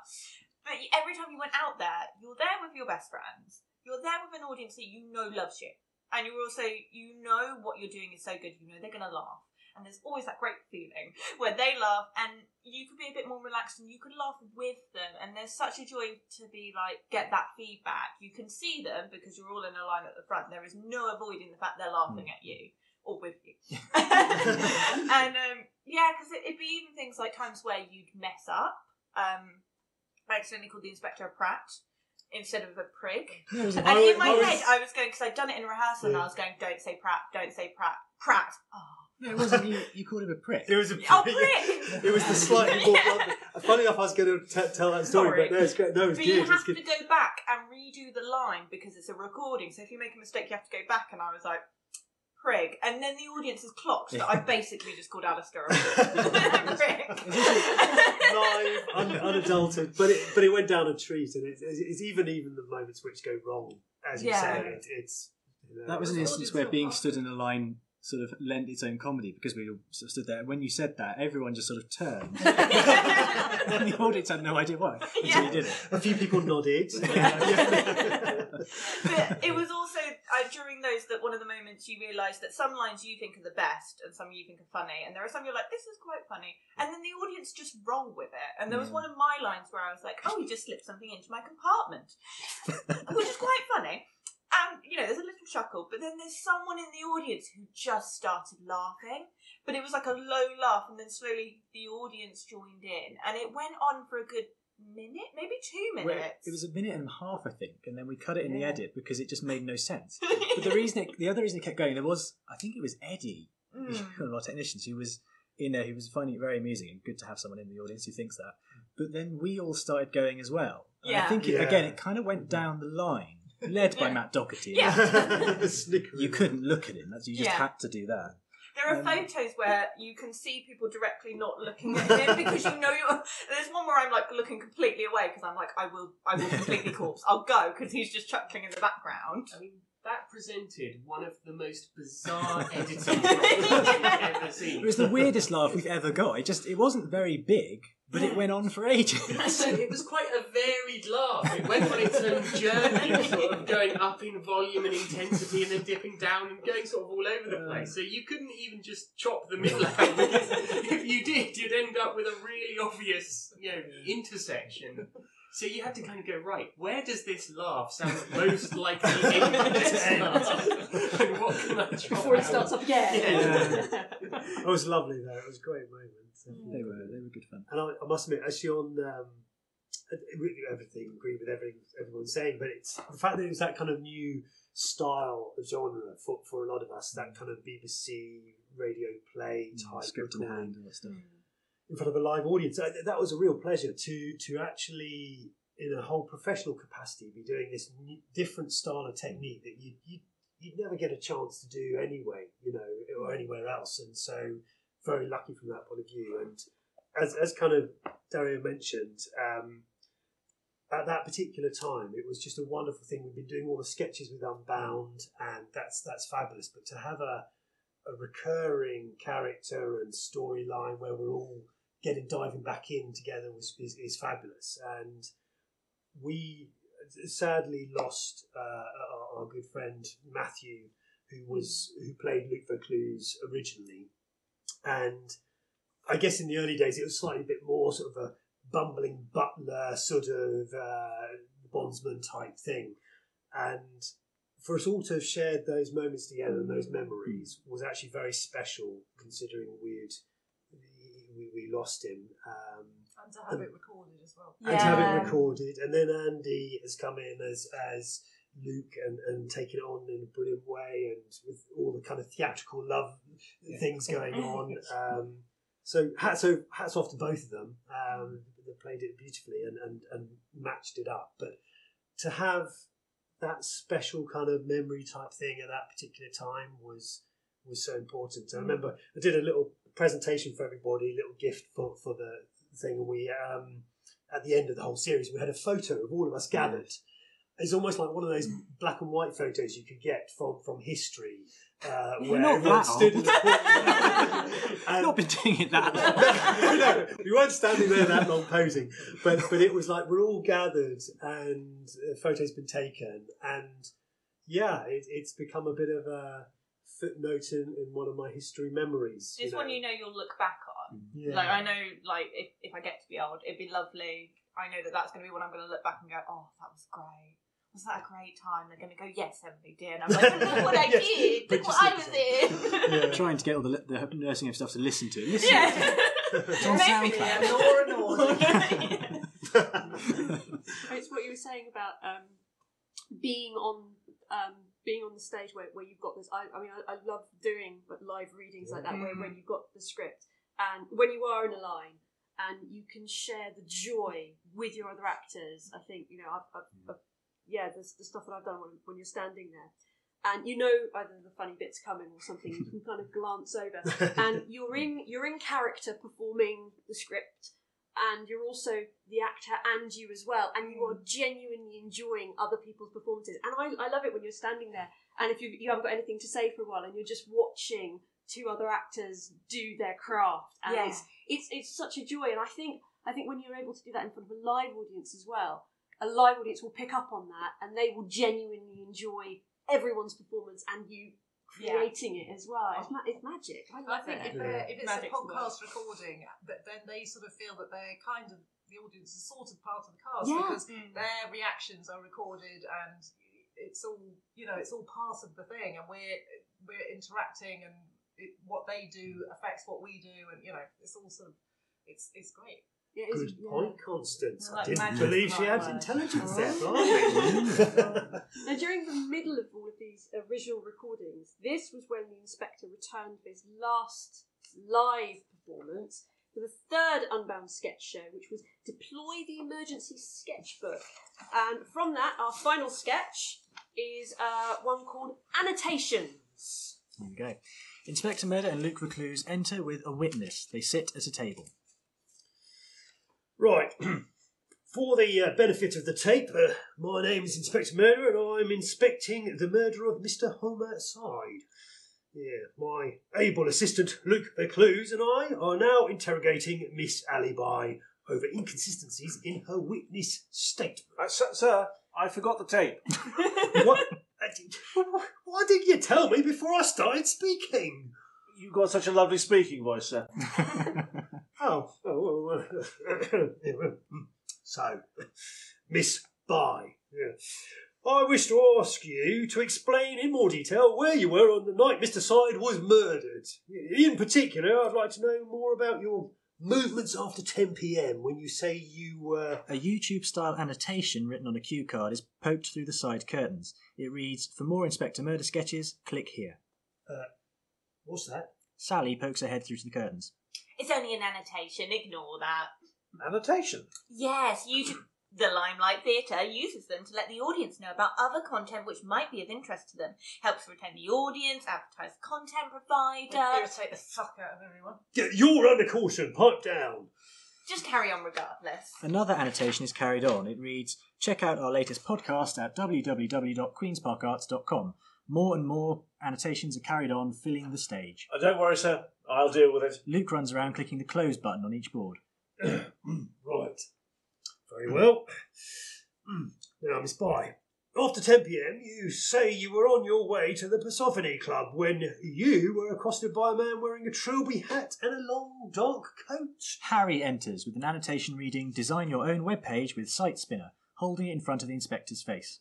But every time you went out there, you're there with your best friends. You're there with an audience that you know loves you. And you're also, you know what you're doing is so good, you know they're going to laugh. And there's always that great feeling where they laugh and you could be a bit more relaxed and you could laugh with them. And there's such a joy to be like, get that feedback. You can see them because you're all in a line at the front. There is no avoiding the fact they're laughing at you or with you. And um, yeah, because it, it'd be even things like times where you'd mess up. Um, I accidentally called the inspector a prat instead of a prig. No, and I, in my I head, was... I was going, because I'd done it in rehearsal, yeah. And I was going, don't say prat, don't say prat, prat. Oh. No, it wasn't you, you called him a prick. It was a prick. Oh, prick! It was the slightly more... yeah. Funny enough, I was going to t- tell that story, Sorry. but no, it's great. No, it was but good. But you have to good. go back and redo the line, because it's a recording, so if you make a mistake, you have to go back, and I was like, prig. And then the audience has clocked, yeah. that I basically just called Alistair a prick. Live, un- unadulterated, but it but it went down a treat, and it's, it's even even the moments which go wrong, as you yeah. say, it, it's you know, that was an instance where being stood in a line sort of lent its own comedy, because we all sort of stood there. And when you said that, everyone just sort of turned, and the audience had no idea why until yeah. you did it. A few people nodded. Yeah. But it was also uh, during those that one of the moments you realise that some lines you think are the best and some you think are funny, and there are some you're like, this is quite funny, and then the audience just roll with it. And there was one of my lines where I was like, oh, you just slipped something into my compartment, which is quite funny. And, you know, there's a little chuckle, but then there's someone in the audience who just started laughing, but it was like a low laugh, and then slowly the audience joined in, and it went on for a good minute, maybe two minutes. Well, it was a minute and a half, I think, and then we cut it in yeah. the edit because it just made no sense. But the reason, it, the other reason it kept going, there was, I think it was Eddie, mm. one of our technicians, who was in there, who was finding it very amusing, and good to have someone in the audience who thinks that. But then we all started going as well. And yeah. I think, it, yeah. again, it kind of went down the line. Led by yeah. Matt Doherty. Yeah. You couldn't look at him. That's, you just yeah. had to do that. There are um, photos where you can see people directly not looking at him because you know you're... There's one where I'm, like, looking completely away because I'm like, I will I will completely corpse. I'll go because he's just chuckling in the background. I mean, that presented one of the most bizarre editing I've ever seen. It was the weirdest laugh we've ever got. It just, it wasn't very big. But it went on for ages. So it was quite a varied laugh. It went on its own journey, sort of going up in volume and intensity and then dipping down and going sort of all over the place. So you couldn't even just chop the middle out, because if you did, you'd end up with a really obvious, you know, intersection. So you had to kind of go, right, where does this laugh sound most likely to end? And what can I try before it starts up again? Yeah. Yeah. It was lovely though. It was a great moment. Mm. They were, they were good fun. And I, I must admit, actually, on um, everything, agree with everything everyone's saying, but it's the fact that it was that kind of new style of genre for, for a lot of us, that kind of B B C radio play type mm, script in hand and stuff in front of a live audience. I, that was a real pleasure to to actually, in a whole professional capacity, be doing this new, different style of technique that you you. you'd never get a chance to do anyway, you know, or anywhere else. And so very lucky from that point of view. And as as kind of Daria mentioned, um, at that particular time, it was just a wonderful thing. We've been doing all the sketches with Unbound, and that's that's fabulous. But to have a a recurring character and storyline where we're all getting diving back in together was, is, is fabulous. And we sadly lost uh, our, our good friend Matthew, who was who played Luc Vercluse originally. And I guess in the early days it was slightly a bit more sort of a bumbling butler, sort of uh, bondsman type thing. And for us all to have shared those moments together and those memories was actually very special, considering we'd we, we lost him. Um, and to have and, it recorded as well. Yeah. And to have it recorded. And then Andy has come in as as Luc and, and taken it on in a brilliant way, and with all the kind of theatrical love yeah. things going on. Um, so hats off, hats off to both of them. Um, they played it beautifully and, and, and matched it up. But to have that special kind of memory type thing at that particular time was was so important. I remember I did a little presentation for everybody, a little gift for, for the thing, and we um, at the end of the whole series we had a photo of all of us gathered. It's almost like one of those black and white photos you could get from from history, uh, where everyone stood in the corner. I've not been doing it that long. No, we weren't standing there that long posing, but but it was like we're all gathered and a photo's been taken, and yeah, it, it's become a bit of a footnote in, in one of my history memories. It's you know. one you know you'll look back on. Yeah. Like I know, like if if I get to be old, it'd be lovely. I know that that's going to be one I'm going to look back and go, oh, that was great. Was that a great time? They're going to go, yes, Emily did. And I'm like, look what I yes, did. Look what I was in. Yeah. Trying to get all the, the nursing home stuff to listen to. Listen yeah. to it. It's on SoundCloud. More and more. It's what you were saying about um, being on um, being on the stage where, where you've got this. I, I mean, I, I love doing live readings yeah. like that, where, where you've got the script. And when you are in a line, and you can share the joy with your other actors. I think, you know, I've, I've, I've, yeah, the, the stuff that I've done when, when you're standing there. And you know either the funny bit's coming or something, you can kind of glance over. And you're in you're in character performing the script, and you're also the actor and you as well. And you are genuinely enjoying other people's performances. And I, I love it when you're standing there, and if you, you haven't got anything to say for a while and you're just watching two other actors do their craft, and yeah. it's, it's it's such a joy. And I think I think when you're able to do that in front of a live audience as well, a live audience will pick up on that, and they will genuinely enjoy everyone's performance and you creating yeah. it as well. It's, ma- it's magic. I, love I think it. if, yeah. if it's Magic's a podcast work. recording, but then they sort of feel that they're kind of the audience is sort of part of the cast yeah. because mm. their reactions are recorded, and it's all you know, it's all part of the thing, and we're we're interacting and. It, what they do affects what we do, and you know it's all sort of it's it's great. Yeah, it's, Good yeah. point, Constance. I, I didn't believe she had intelligence there. Now, during the middle of all of these original recordings, this was when the inspector returned for his last live performance for the third Unbound sketch show, which was Deploy the Emergency Sketchbook. And from that, our final sketch is uh, one called Annotations. There we go. Inspector Murder and Luc Vercluse enter with a witness. They sit at a table. Right. For the uh, benefit of the tape, uh, my name is Inspector Murder, and I'm inspecting the murder of Mister Homer Side. Yeah, my able assistant Luc Vercluse and I are now interrogating Miss Alibi over inconsistencies in her witness statement. Uh, sir, sir, I forgot the tape. What? Why didn't you tell me before I started speaking? You've got such a lovely speaking voice, sir. oh, oh, oh. So, Miss By, I wish to ask you to explain in more detail where you were on the night Mister Side was murdered. In particular, I'd like to know more about your movements after ten p.m. when you say you... Uh... A YouTube-style annotation written on a cue card is poked through the side curtains. It reads, for more Inspector Murder sketches, click here. Uh, what's that? Sally pokes her head through to the curtains. It's only an annotation, ignore that. Annotation? Yes, YouTube... The Limelight Theatre uses them to let the audience know about other content which might be of interest to them. Helps retain the audience, advertise content provider... Irritate the fuck out of everyone. You're under caution, pipe down. Just carry on regardless. Another annotation is carried on. It reads, check out our latest podcast at w w w dot queens park arts dot com. More and more annotations are carried on, filling the stage. Oh, don't worry, sir. I'll deal with it. Luke runs around clicking the close button on each board. Right. Very well. Now, Miss Bye, after ten p m, you say you were on your way to the Persephone Club when you were accosted by a man wearing a trilby hat and a long, dark coat. Harry enters with an annotation reading, design your own webpage with Site Spinner, holding it in front of the inspector's face.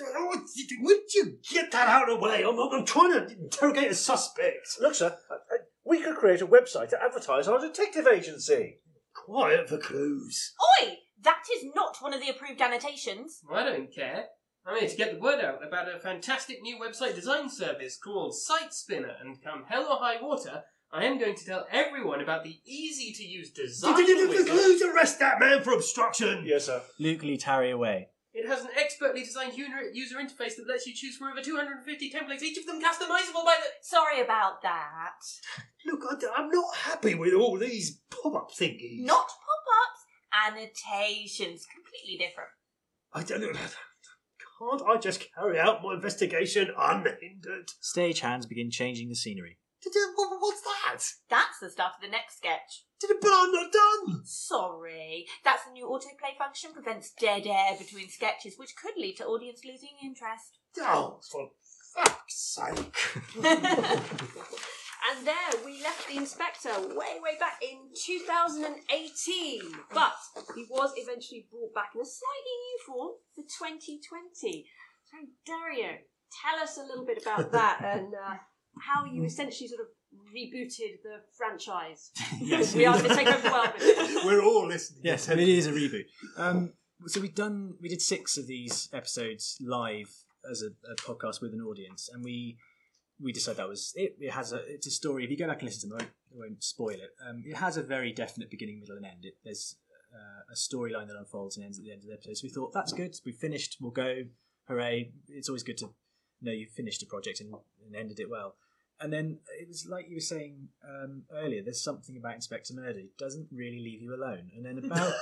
Would you get that out of the way? I'm, I'm trying to interrogate a suspect. Look, sir, I, I, we could create a website to advertise our detective agency. Quiet for clues. Oi! That is not one of the approved annotations. I don't care. I mean, to get the word out about a fantastic new website design service called Site Spinner, and come hell or high water, I am going to tell everyone about the easy-to-use design. The clues, arrest that man for obstruction. Yes, sir. Luke leads Harry away. It has an expertly designed user interface that lets you choose from over two hundred fifty templates, each of them customizable by the... Sorry about that. Look, I'm not happy with all these pop-up thingies. Not pop-ups, annotations. Completely different. I don't know. Can't I just carry out my investigation unhindered? Stagehands begin changing the scenery. What's that? That's the start of the next sketch. But I'm not done. Sorry. That's the new autoplay function. Prevents dead air between sketches, which could lead to audience losing interest. Oh, for fuck's sake. And there we left the inspector way, way back in two thousand eighteen. But he was eventually brought back in a slightly new form for twenty twenty. So, Dario, tell us a little bit about that and... Uh, how you essentially sort of rebooted the franchise. Yes. We are going to take over the world with it. We're all listening. Yes, and it is a reboot. Um, so we done we did six of these episodes live as a, a podcast with an audience, and we we decided that was it. It has a it's a story. If you go back and listen to it, I won't spoil it. Um, it has a very definite beginning, middle, and end. It, there's uh, a storyline that unfolds and ends at the end of the episode. So we thought that's good. We finished. We'll go. Hooray! It's always good to. No, you finished a project and, and ended it well. And then it was like you were saying um, earlier, there's something about Inspector Murder. It doesn't really leave you alone. And then about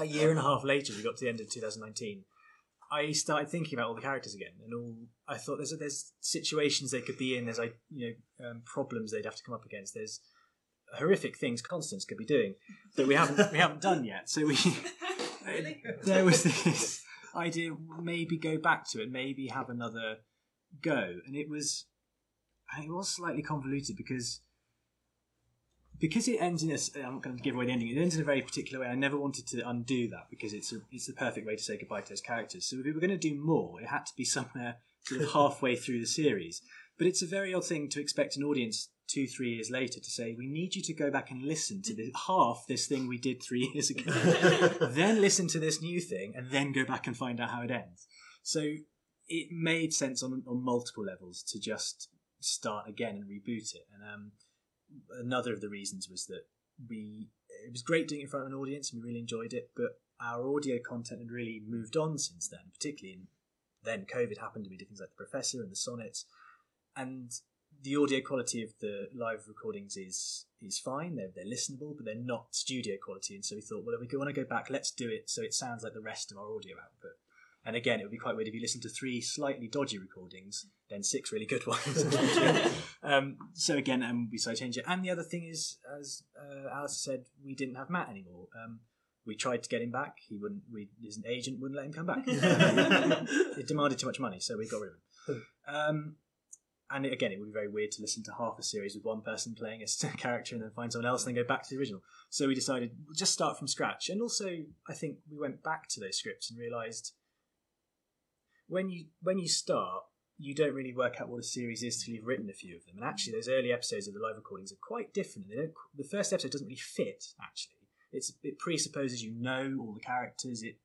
a year and a half later, we got to the end of twenty nineteen, I started thinking about all the characters again. And all I thought, there's there's situations they could be in, there's like you know um, problems they'd have to come up against, there's horrific things Constance could be doing that we haven't, we haven't done yet. So we really? There was this... idea, maybe go back to it, maybe have another go. And it was it was slightly convoluted because because it ends in a, I'm not going to give away the ending, it ends in a very particular way. I never wanted to undo that because it's a, it's the perfect way to say goodbye to those characters. So if we were going to do more, it had to be somewhere sort of halfway through the series. But it's a very odd thing to expect an audience two, three years later to say, we need you to go back and listen to this, half this thing we did three years ago, then listen to this new thing, and then go back and find out how it ends. So it made sense on, on multiple levels to just start again and reboot it. And um, another of the reasons was that we it was great doing it in front of an audience, and we really enjoyed it, but our audio content had really moved on since then, particularly in, then COVID happened, and we did things like The Professor and the Sonnets, and the audio quality of the live recordings is is fine. They're, they're listenable, but they're not studio quality. And so we thought, well, if we want to go back, let's do it so it sounds like the rest of our audio output. And again, it would be quite weird if you listen to three slightly dodgy recordings, then six really good ones. um, so again, um, we decided to change it. And the other thing is, as uh, Alice said, we didn't have Matt anymore. Um, we tried to get him back. He wouldn't. We, his agent wouldn't let him come back. It demanded too much money, so we got rid of him. Um, And again, it would be very weird to listen to half a series with one person playing a character and then find someone else and then go back to the original. So we decided we'll just start from scratch. And also, I think we went back to those scripts and realised when you when you start, you don't really work out what a series is till you've written a few of them. And actually, those early episodes of the live recordings are quite different. They don't, the first episode doesn't really fit. Actually, it's it presupposes you know all the characters. It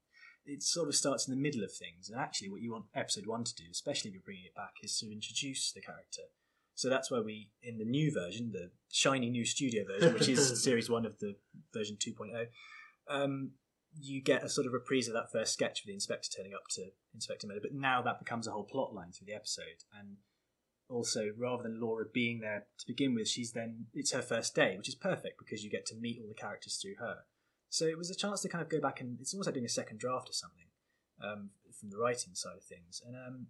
it sort of starts in the middle of things, and actually what you want episode one to do, especially if you're bringing it back, is to introduce the character. So that's where we, in the new version, the shiny new studio version, which is series one of the version two point oh, um, you get a sort of reprise of that first sketch of the inspector turning up to Inspector Murder, but now that becomes a whole plot line through the episode. And also, rather than Laura being there to begin with, she's then, it's her first day, which is perfect because you get to meet all the characters through her. So it was a chance to kind of go back and, it's almost like doing a second draft or something, um, from the writing side of things. And um,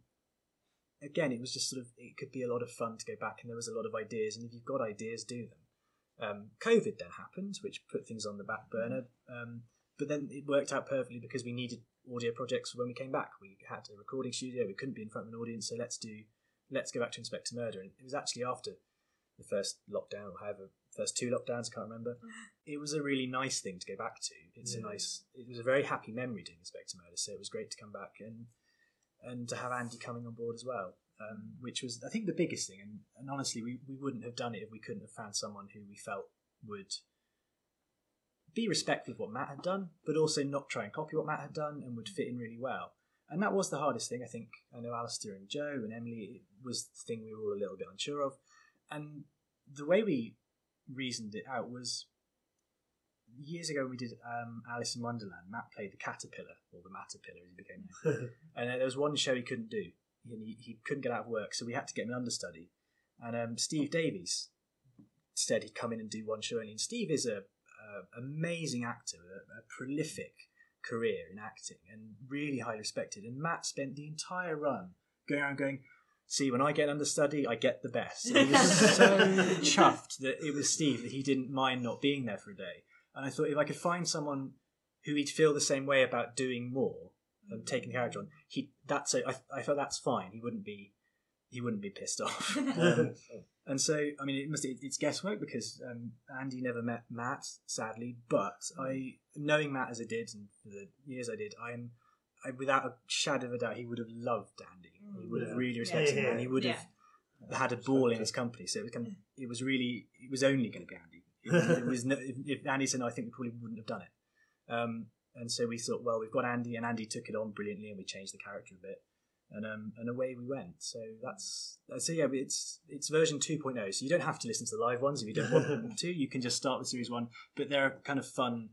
again, it was just sort of, it could be a lot of fun to go back, and there was a lot of ideas, and if you've got ideas, do them. Um, COVID then happened, which put things on the back burner, um, but then it worked out perfectly because we needed audio projects for when we came back. We had a recording studio, we couldn't be in front of an audience, so let's do, let's go back to Inspector Murder. And it was actually after the first lockdown, or however, first two lockdowns, I can't remember. It was a really nice thing to go back to. It's yeah. a nice, it was a very happy memory doing Inspector Murder, so it was great to come back and and to have Andy coming on board as well, um, which was, I think, the biggest thing. And, and honestly, we, we wouldn't have done it if we couldn't have found someone who we felt would be respectful of what Matt had done, but also not try and copy what Matt had done and would fit in really well. And that was the hardest thing, I think. I know Alistair and Joe and Emily, it was the thing we were all a little bit unsure of. And the way we reasoned it out was, years ago we did um, Alice in Wonderland. Matt played the caterpillar, or the matterpillar as he became known. And there was one show he couldn't do. He, he couldn't get out of work, so we had to get him an understudy. And um, Steve Davies said he'd come in and do one show. And Steve is a, a amazing actor, a, a prolific career in acting, and really highly respected. And Matt spent the entire run going around going, see, when I get an understudy, I get the best. And he was so chuffed that it was Steve that he didn't mind not being there for a day. And I thought, if I could find someone who he'd feel the same way about doing more and mm-hmm. taking the character on, he that's a, I, I felt that's fine. He wouldn't be he wouldn't be pissed off. um, and so, I mean, it must it, it's guesswork because um, Andy never met Matt, sadly. But mm-hmm. I, knowing Matt as I did, and for the years I did, I'm I, without a shadow of a doubt, he would have loved Andy. Mm-hmm. He would have yeah. really respected yeah, yeah. him, and he would yeah. have yeah. had a ball in his company. So it was kind of, it was really it was only going to be Andy. It was no, if Andy said no, I think we probably wouldn't have done it. Um, and so we thought, well, we've got Andy, and Andy took it on brilliantly, and we changed the character a bit, and um, and away we went. So that's so yeah, it's it's version two point oh. So you don't have to listen to the live ones if you don't want to. You can just start with series one. But they're kind of fun,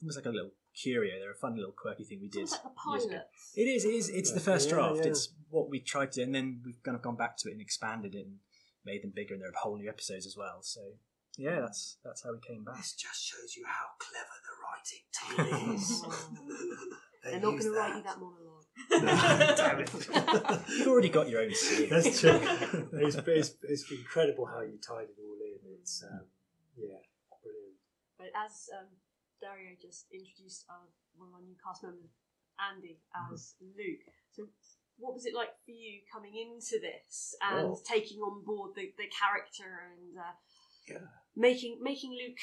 almost like a little curio. They're a fun little quirky thing we did. It's like a pilot. It is. It is. It's yeah. the first draft. Yeah, yeah. It's what we tried to do, and then we've kind of gone back to it and expanded it and made them bigger, and there are whole new episodes as well. So. Yeah, that's that's how we came back. This just shows you how clever the writing team is. they They're not going to write you that monologue. No, damn it. You've already got your own scene. That's true. It's, it's, it's incredible how you tied it all in. It's, um, yeah, brilliant. But as um, Dario just introduced our, one of our new cast members, Andy, as mm-hmm. Luc. So what was it like for you coming into this and oh. taking on board the, the character and... Uh, Yeah. Making making Luc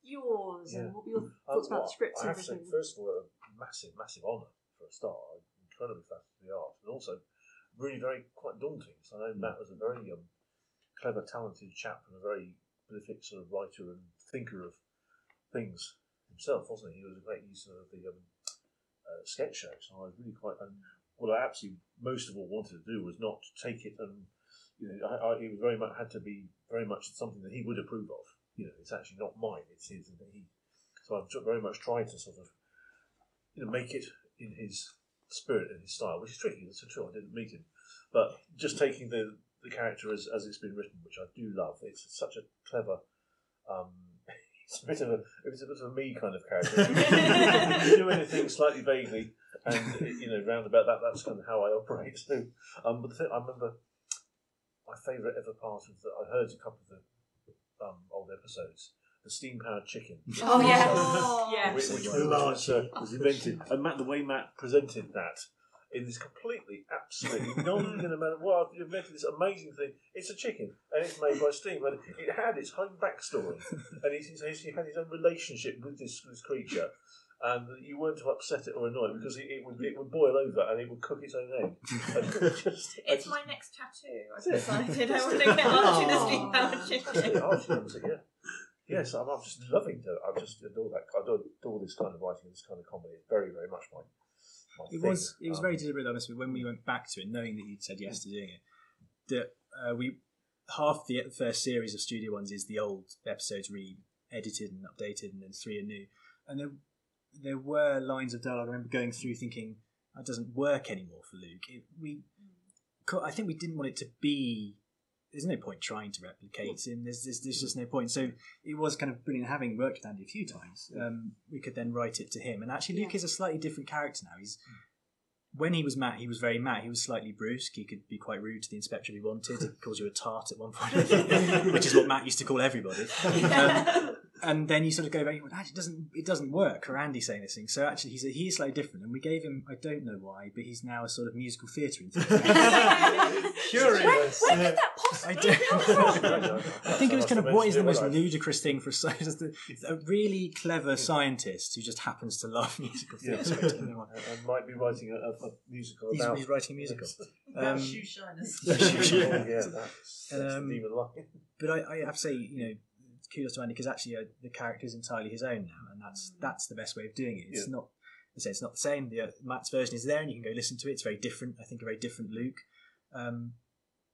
yours yeah. and what were your thoughts about the script? I have to say, first of all, a massive, massive honour for a start. Incredibly fast in the art, and also really very quite daunting. So I know Matt was a very um, clever, talented chap and a very prolific sort of writer and thinker of things himself, wasn't he? He was a great user of the um, uh, sketch show. So I was really quite. And what I absolutely most of all wanted to do was not take it and. You know, I, I, it was very much had to be very much something that he would approve of. You know, it's actually not mine; it's his. And he, so I've very much tried to sort of, you know, make it in his spirit and his style, which is tricky. That's true. I didn't meet him, but just taking the, the character as, as it's been written, which I do love. It's such a clever. Um, it's a bit of a it's a bit of a me kind of character. You do anything slightly vaguely, and you know, round about that. That's kind of how I operate. So, um, but the thing, I remember. My favourite ever part of the I heard a couple of the um, old episodes, the steam-powered chicken. Oh yeah, oh, yeah. Which, which was, uh, was invented, and Matt, the way Matt presented that in this completely, absolutely non-gonna matter. Well, I've invented this amazing thing. It's a chicken, and it's made by steam, and it had its own backstory, and he had his own relationship with this this creature. And you weren't to upset it or annoy it because it, it would it would boil over and it would cook its own egg. Just, it's just, my next tattoo. I've decided I want to get onto the steam powered chicken. Archie, yeah. Yes, I'm, I'm just loving it. I just adore that. I adore this kind of writing, this kind of comedy. It's very, very much my. my it thing. was it was um, very deliberate, honestly. When we went back to it, knowing that you'd said yes to doing it, that uh, we half the first series of Studio Ones is the old episodes re-edited and updated, and then three are new, and then. there were lines of dialogue I remember going through thinking, that doesn't work anymore for Luke. It, we, I think we didn't want it to be... There's no point trying to replicate him. There's, there's, there's just no point. So it was kind of brilliant having worked with Andy a few times. Um, we could then write it to him. And actually, Luke yeah. is a slightly different character now. He's When he was Matt, he was very Matt. He was slightly brusque. He could be quite rude to the inspector if he wanted. He calls you a tart at one point, which is what Matt used to call everybody. Um, and then you sort of go back. Actually, it doesn't it doesn't work for Andy saying this thing. So actually, he's a, he's slightly different. And we gave him, I don't know why, but he's now a sort of musical theatre enthusiast. Curious. Where, where did that possibly come from? I think it was kind of what is the most ludicrous thing for a, a really clever scientist who just happens to love musical theatre. Yeah. I, I might be writing a, a musical. He's, about, he's writing a musical. About um, shoe shiners. Yeah, that's, that's um, but I, I have to say, you know, kudos to Andy, because actually uh, the character is entirely his own now, and that's that's the best way of doing it. It's yeah. not, as I say, it's not the same. The, uh, Matt's version is there, and you can go listen to it. It's very different. I think a very different Luke. Um,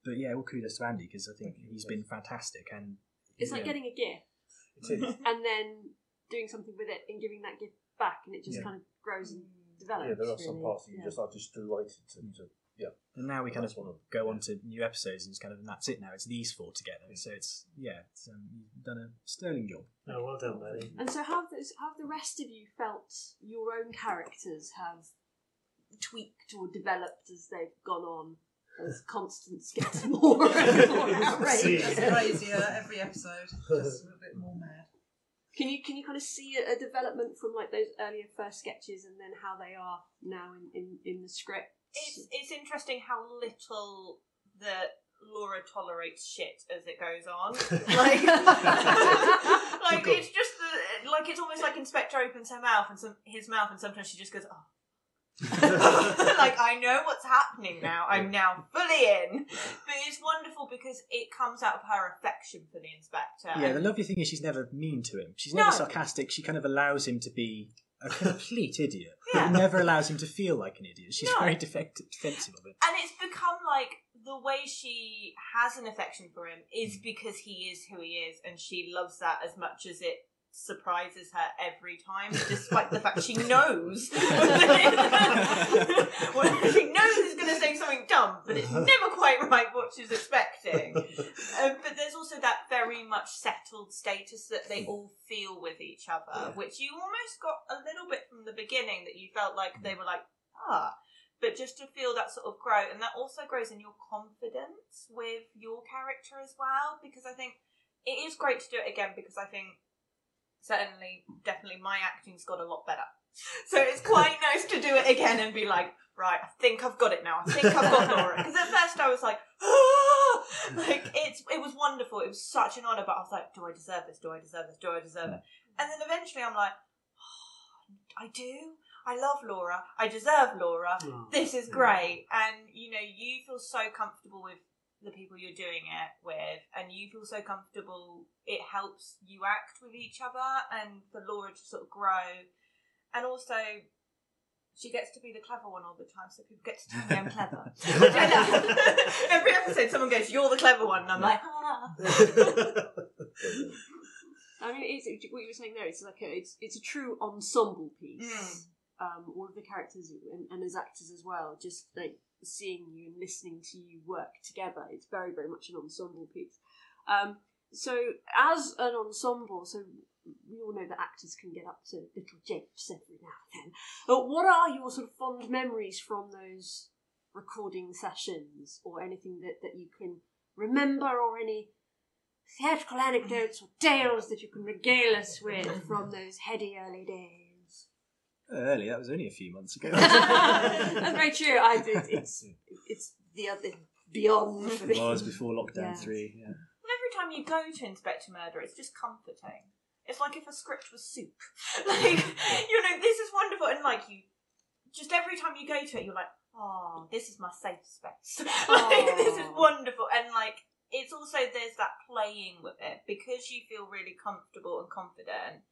but yeah, all kudos to Andy, because I think he's been fantastic. And it's yeah. like getting a gift, it is. And then doing something with it and giving that gift back, and it just yeah. kind of grows and develops. Yeah, there are really. some parts that you yeah. just are just delighted to. to yeah, and now we and kind of, of go yeah. on to new episodes, and it's kind of and that's it. Now it's these four together, yeah. so it's yeah, it's, um, you've done a sterling job. Oh, well done, Maddie. And so, how have those, how have the rest of you felt your own characters have tweaked or developed as they've gone on? As Constance gets more and more outrageous, crazier every episode, just a bit more mad. Can you can you kind of see a, a development from like those earlier first sketches and then how they are now in, in, in the script? It's it's interesting how little the Laura tolerates shit as it goes on. Like, like it's just the, like it's almost like Inspector opens her mouth and some his mouth and sometimes she just goes, oh. Like, I know what's happening now. I'm now fully in. But it's wonderful because it comes out of her affection for the inspector. Yeah, the lovely thing is she's never mean to him. She's never no. sarcastic. She kind of allows him to be a complete idiot. Yeah. But never allows him to feel like an idiot. She's no. very defective, defensive of it. And it's become like the way she has an affection for him is because he is who he is, and she loves that as much as it surprises her every time, despite the fact she knows well, she knows is going to say something dumb, but it's never quite right what she's expecting. Um, but there's also that very much settled status that they all feel with each other, yeah. which you almost got a little bit from the beginning, that you felt like they were like, ah, but just to feel that sort of grow, and that also grows in your confidence with your character as well, because I think it is great to do it again, because I think certainly, definitely, my acting's got a lot better. So it's quite nice to do it again and be like, right, I think I've got it now. I think I've got Laura. Because at first I was like, ah! Like, it's, it was wonderful. It was such an honour, but I was like, do I deserve this? Do I deserve this? Do I deserve it? And then eventually I'm like, oh, I do. I love Laura. I deserve Laura. Oh, this is great. Yeah. And, you know, you feel so comfortable with the people you're doing it with, and you feel so comfortable, it helps you act with each other and for Laura to sort of grow. And also, she gets to be the clever one all the time, so people get to tell me I'm clever. Every episode someone goes, you're the clever one, and I'm like, ah. I mean, it is, what you were saying there, it's like a, it's, it's a true ensemble piece. Mm. Um, all of the characters and, and as actors as well, just like, seeing you and listening to you work together. It's very, very much an ensemble piece. Um, so as an ensemble, so we all know that actors can get up to little japes every now and then. But what are your sort of fond memories from those recording sessions, or anything that, that you can remember, or any theatrical anecdotes or tales that you can regale us with from those heady early days? Early, that was only a few months ago. That's very true. I did. It's it's the other beyond. It was before lockdown yeah. three. Yeah. Well, every time you go to Inspector Murder, it's just comforting. It's like if a script was soup. Like, you know, this is wonderful, and like you, just every time you go to it, you're like, oh, this is my safe space. Like, this is wonderful, and like it's also there's that playing with it, because you feel really comfortable and confident.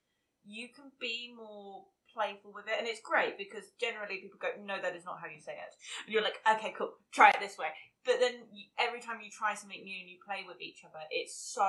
You can be more playful with it, and it's great because generally people go, no, that is not how you say it, and you're like, okay, cool, try it this way. But then you, every time you try something new and you play with each other, it's so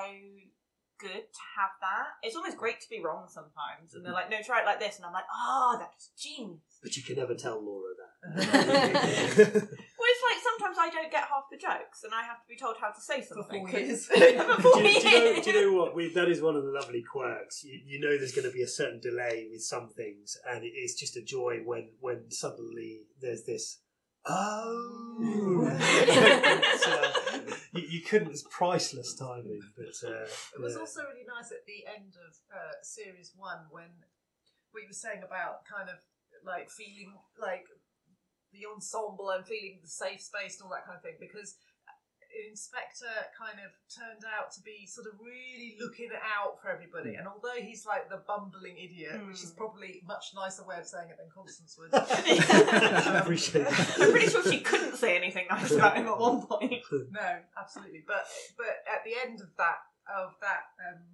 good to have that. It's almost great to be wrong sometimes. And they're like, no, try it like this. And I'm like, oh, that's genius. But you can never tell Laura that. Well, it's like sometimes I don't get half the jokes and I have to be told how to say something. Before years. Before do, years. Do, you know, do you know what? We, that is one of the lovely quirks. You, you know there's going to be a certain delay with some things, and it is just a joy when, when suddenly there's this, oh. It's, uh, you, you couldn't, it's priceless timing. But, uh, it was yeah. also really nice at the end of uh, series one when we were saying about kind of like feeling like the ensemble and feeling the safe space and all that kind of thing, because Inspector kind of turned out to be sort of really looking out for everybody, and although he's like the bumbling idiot, mm. which is probably a much nicer way of saying it than Constance would. I appreciate that. I'm pretty sure she couldn't say anything nice about him at one point. No, absolutely. But but at the end of that of that um,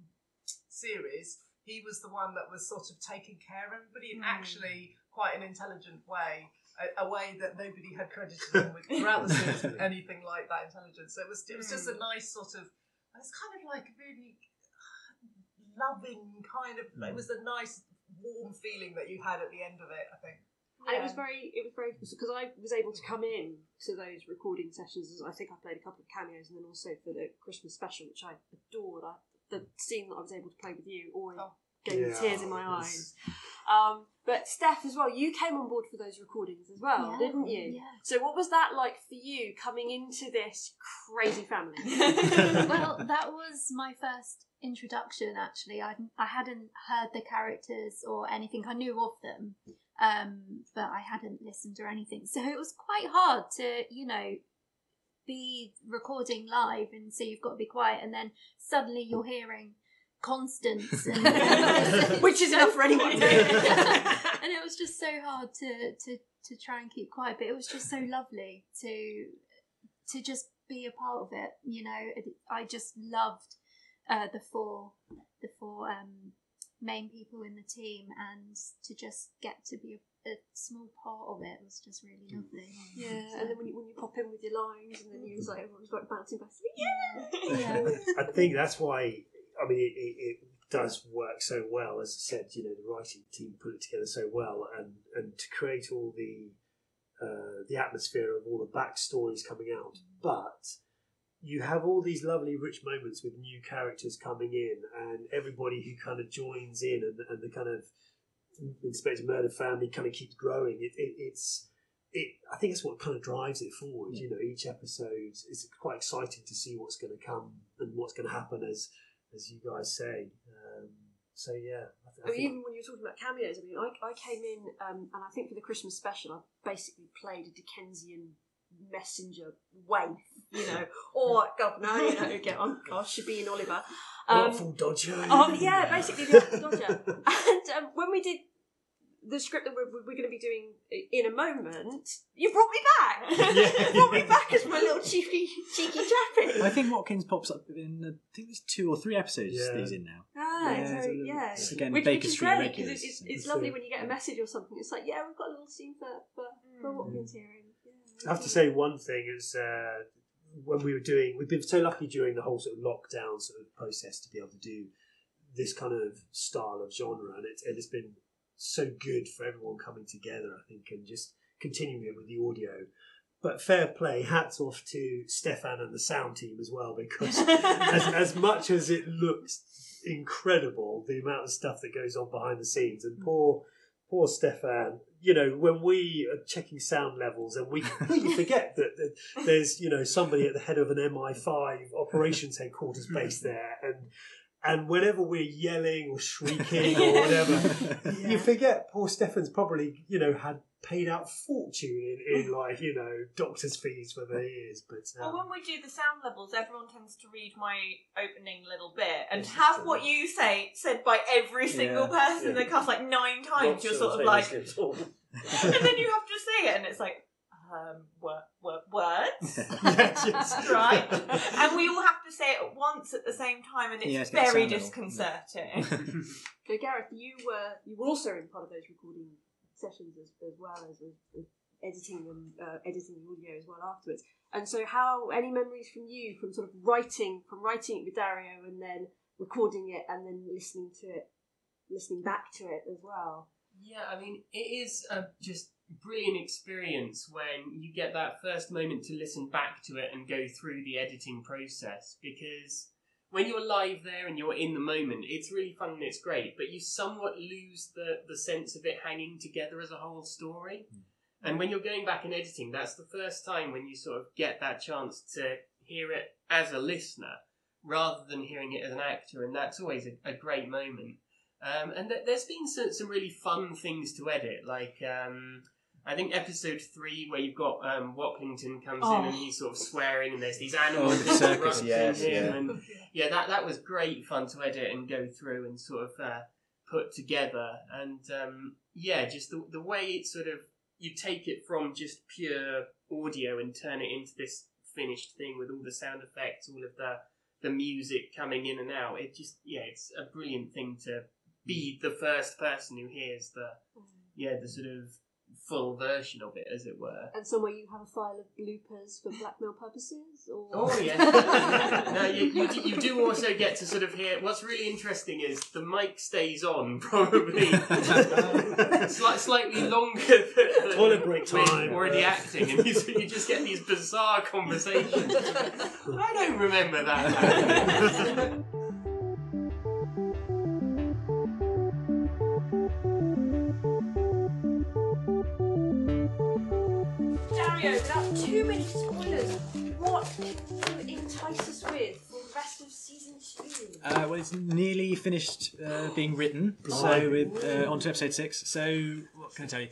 series, he was the one that was sort of taking care of everybody in mm. actually quite an intelligent way. A, a way that nobody had credited him with throughout the series with anything like that intelligence. So it was it was just a nice sort of, it was kind of like a really loving kind of, it was a nice warm feeling that you had at the end of it, I think. And yeah. it was very, it was very, because I was able to come in to those recording sessions. I think I played a couple of cameos, and then also for the Christmas special, which I adored. I, the scene that I was able to play with you, always oh. gave yeah. tears in my eyes. Um, but Steph as well, you came on board for those recordings as well, yeah. didn't you? Yeah. So what was that like for you coming into this crazy family? Well, that was my first introduction, actually. I, I hadn't heard the characters or anything. I knew of them, um, but I hadn't listened or anything. So it was quite hard to, you know, be recording live, and so you've got to be quiet, and then suddenly you're hearing Constance, and which is enough for anyone. And it was just so hard to, to to try and keep quiet, but it was just so lovely to to just be a part of it. You know, I just loved uh, the four the four um, main people in the team, and to just get to be a, a small part of it was just really lovely. Yeah, so. And then when you when you pop in with your lines, and then you was like everyone's like bouncing back. Yeah, yeah. I think that's why. I mean, it, it does work so well. As I said, you know, the writing team put it together so well, and, and to create all the uh, the atmosphere of all the backstories coming out. But you have all these lovely, rich moments with new characters coming in, and everybody who kind of joins in, and, and the kind of Inspector Murder family kind of keeps growing. It, it, it's it. I think that's what kind of drives it forward. Yeah. You know, each episode is quite exciting to see what's going to come and what's going to happen as. As you guys say, um, so yeah. I th- I I mean, even when you were talking about cameos, I mean, I, I came in, um, and I think for the Christmas special, I basically played a Dickensian messenger waif, you know, or governor, you know, get on, gosh, should be in Oliver. Um, Awful dodger. Oh um, yeah, basically the awful dodger. And um, when we did the script that we're, we're going to be doing in a moment, you brought me back. Yeah. You brought me back as my little cheeky, cheeky chappy. I think Watkins pops up in, uh, I think there's two or three episodes yeah. these in now. Ah, yeah. So, yeah. It's again, which, Baker which is great, because it's, it's, it's lovely when you get a message or something. It's like, yeah, we've got a little scene for, for, mm. for Watkins here. And, yeah, I have to say one thing is, uh, when we were doing, we've been so lucky during the whole sort of lockdown sort of process to be able to do this kind of style of genre, and it, and it's been so good for everyone coming together, I think, and just continuing it with the audio. But fair play, hats off to Stefan and the sound team as well, because as, as much as it looks incredible, the amount of stuff that goes on behind the scenes, and poor poor Stefan, you know, when we are checking sound levels and we completely forget that, that there's, you know, somebody at the head of an M I five operations headquarters based there, and And whenever we're yelling or shrieking or whatever, yeah. you forget poor Stefan's probably, you know, had paid out fortune in, in like, you know, doctor's fees for their ears. But um, well, when we do the sound levels, everyone tends to read my opening little bit and have what you say said by every single yeah. person in yeah. the cast like nine times. Not you're sure sort of like, and then you have to say it, and it's like, Um, wor- wor- words, yes, right? And we all have to say it at once at the same time, and it's yes, very disconcerting. So, Gareth, you were you were also in part of those recording sessions as, as well as, as editing them, uh, editing the audio as well afterwards. And so, how any memories from you from sort of writing, from writing it with Dario, and then recording it and then listening to it, listening back to it as well. Yeah, I mean, it is a just brilliant experience when you get that first moment to listen back to it and go through the editing process, because when you're live there and you're in the moment, it's really fun and it's great, but you somewhat lose the, the sense of it hanging together as a whole story. Mm. And when you're going back and editing, that's the first time when you sort of get that chance to hear it as a listener rather than hearing it as an actor, and that's always a, a great moment. Um, and th- there's been some, some really fun things to edit, like um, I think episode three where you've got um, Waplington comes oh. in and he's sort of swearing and there's these animals oh, interrupting yes, him. Yeah, and, yeah that, that was great fun to edit and go through and sort of uh, put together. And um, yeah, just the, the way it sort of, you take it from just pure audio and turn it into this finished thing with all the sound effects, all of the, the music coming in and out. It just, yeah, it's a brilliant thing to be the first person who hears the yeah the sort of full version of it, as it were. And somewhere you have a file of bloopers for blackmail purposes, or oh yeah, no, you, you, do, you do also get to sort of hear. What's really interesting is the mic stays on probably um, sli- slightly longer than toilet break time already acting, and you, you just get these bizarre conversations. I don't remember that. Without too many spoilers, what can you entice us with for the rest of season two? Uh, well, it's nearly finished uh, being written, so we're uh, on to episode six. So, what can I tell you?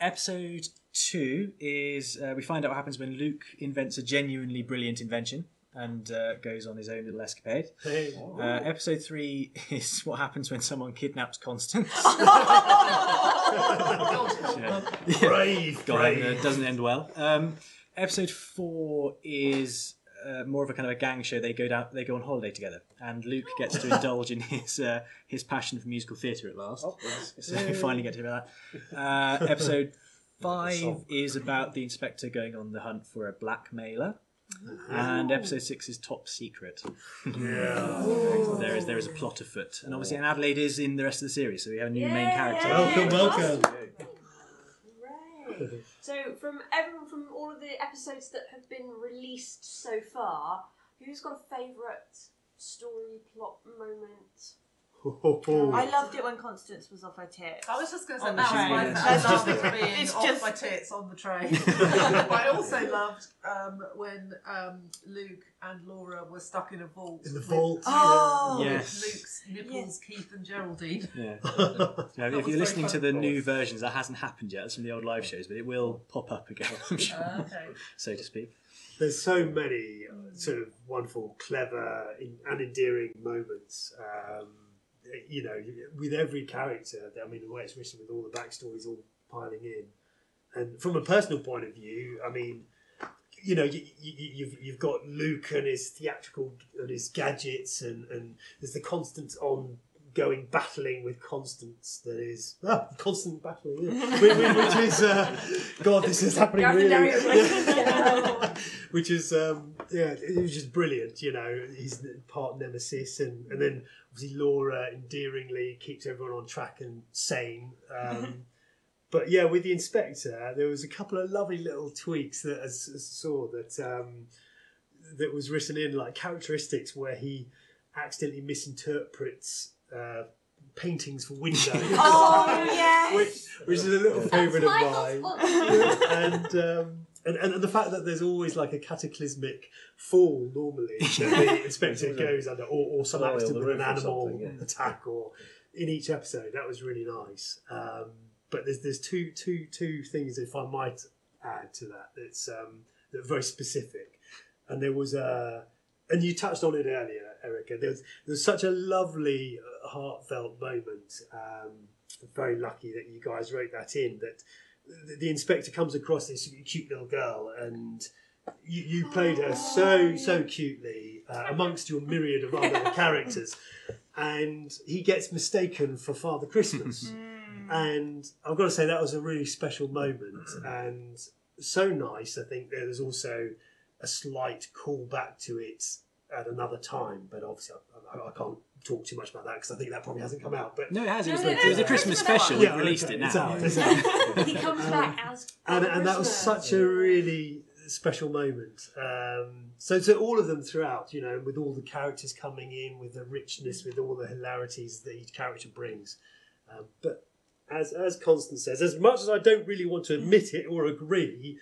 Episode two is uh, we find out what happens when Luc invents a genuinely brilliant invention and uh, goes on his own little escapade. Hey. Uh, episode three is what happens when someone kidnaps Constance. yeah. Yeah. Brave, brave. It uh, doesn't end well. Um, episode four is uh, more of a kind of a gang show. They go down, they go on holiday together, and Luc gets to indulge in his uh, his passion for musical theatre at last. Oh, yes. So we finally get to hear that. Uh, episode five is about the inspector going on the hunt for a blackmailer. Mm-hmm. And episode six is Top Secret. Yeah. there is there is a plot afoot, and obviously, and Adelaide is in the rest of the series, so we have a new Yay! main character. Welcome, welcome. Hooray. So, from everyone, from all of the episodes that have been released so far, who's got a favourite story plot moment? Um, I loved it when Constance was off her tits. I was just going to say that train. was my first. I loved being it's off just... my tits on the train. I also loved um, when um, Luc and Laura were stuck in a vault. In the vault. With, oh, yeah. yes. With Luc's nipples, yes. Keith and Geraldine. Yeah. yeah if you're listening to the course. new versions, that hasn't happened yet. That's from the old live shows, but it will pop up again, I'm sure, uh, okay. so to speak. There's so many uh, sort of wonderful, clever, in- and endearing moments. Um, You know, with every character, I mean, the way it's written with all the backstories all piling in. And from a personal point of view, I mean, you know, you, you, you've, you've got Luc and his theatrical and his gadgets, and, and there's the constant ongoing battling with Constance that is... Ah, constant battling, yeah. which, which is... Uh, God, this is happening really... Which is, um, yeah, it was just brilliant, you know, he's part nemesis, and, and then... Laura endearingly keeps everyone on track and sane. Um, but yeah, with the inspector, there was a couple of lovely little tweaks that I saw that um, that was written in, like characteristics where he accidentally misinterprets uh, paintings for windows. oh yes, which, which is a little favourite of mine. and. Um, And, and and the fact that there's always like a cataclysmic fall normally that the inspector goes under, or, or some oh, accident with an animal yeah. attack, or in each episode, that was really nice. Um, but there's there's two two two things, if I might add to that, that's um, that are very specific. And there was a and you touched on it earlier, Erica. There was there was such a lovely, heartfelt moment. Um, very lucky that you guys wrote that in. That. The inspector comes across this cute little girl, and you, you played her so so cutely uh, amongst your myriad of other characters, and he gets mistaken for Father Christmas, and I've got to say that was a really special moment, and so nice. I think there's also a slight callback to it at another time, but obviously I, I, I can't talk too much about that because I think that probably hasn't come out. But no, it has. It was, no, like, no, it was no, a Christmas special. Yeah, we released okay, it now. Exactly, exactly. He comes um, back as and, and that was such a really special moment. Um, so, so all of them throughout, you know, with all the characters coming in, with the richness, with all the hilarities that each character brings. Um, but as as Constance says, as much as I don't really want to admit it or agree,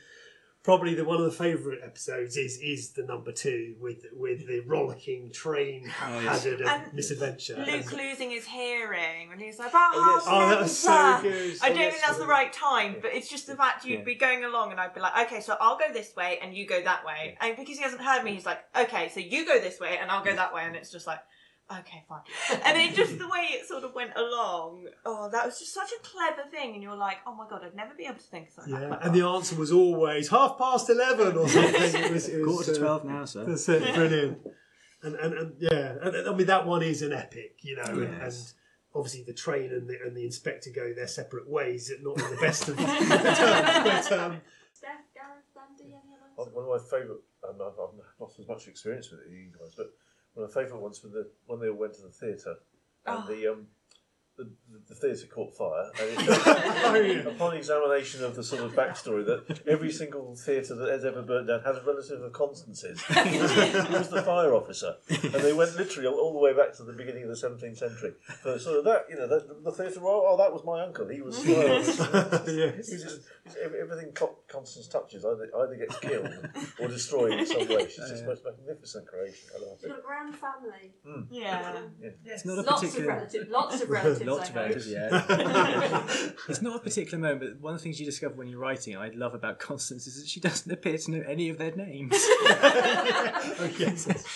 probably the one of the favourite episodes is is the number two with with the rollicking train hazard oh, yes. and misadventure. Luke and losing his hearing when he's like, oh, oh, oh that was so good. I don't oh, think that's the right time, yeah. but it's just the fact you'd yeah. be going along and I'd be like, okay, so I'll go this way and you go that way. Yeah. And because he hasn't heard me, he's like, okay, so you go this way and I'll go that way. And it's just like, okay, fine. And then just the way it sort of went along, oh, that was just such a clever thing. And you're like, oh my God, I'd never be able to think of something yeah. like that. And the answer was always half past eleven or something. It was, it was, quarter to uh, twelve now, sir. That's it, brilliant. And, and, and yeah, and, I mean, that one is an epic, you know. Yes. And, and obviously the train and the, and the inspector go their separate ways, not in the best of terms. But, um, Steph, Gareth, Andy, any others? One of my favourite, and I've not as much experience with it, you guys, but one of my favourite ones was the, when they all went to the theatre and oh. the, um, the the, the theatre caught fire. And it, upon examination of the sort of backstory that every single theatre that has ever burnt down has a relative of Constance's. He was the fire officer, and they went literally all, all the way back to the beginning of the seventeenth century. So sort of that, you know, that, the theatre. Oh, oh, that was my uncle. He was fire officer. Yes. He's just, he's, everything Constance touches either, either gets killed or destroyed in some way. She's just the most magnificent creation. I love it. She's got a grand family. Mm. Yeah. yeah. Yes. It's not a lots particular... of relatives. Lots of relatives. Lots of relatives, yeah. It's not a particular moment, but one of the things you discover when you're writing, and I love about Constance, is that she doesn't appear to know any of their names. Okay.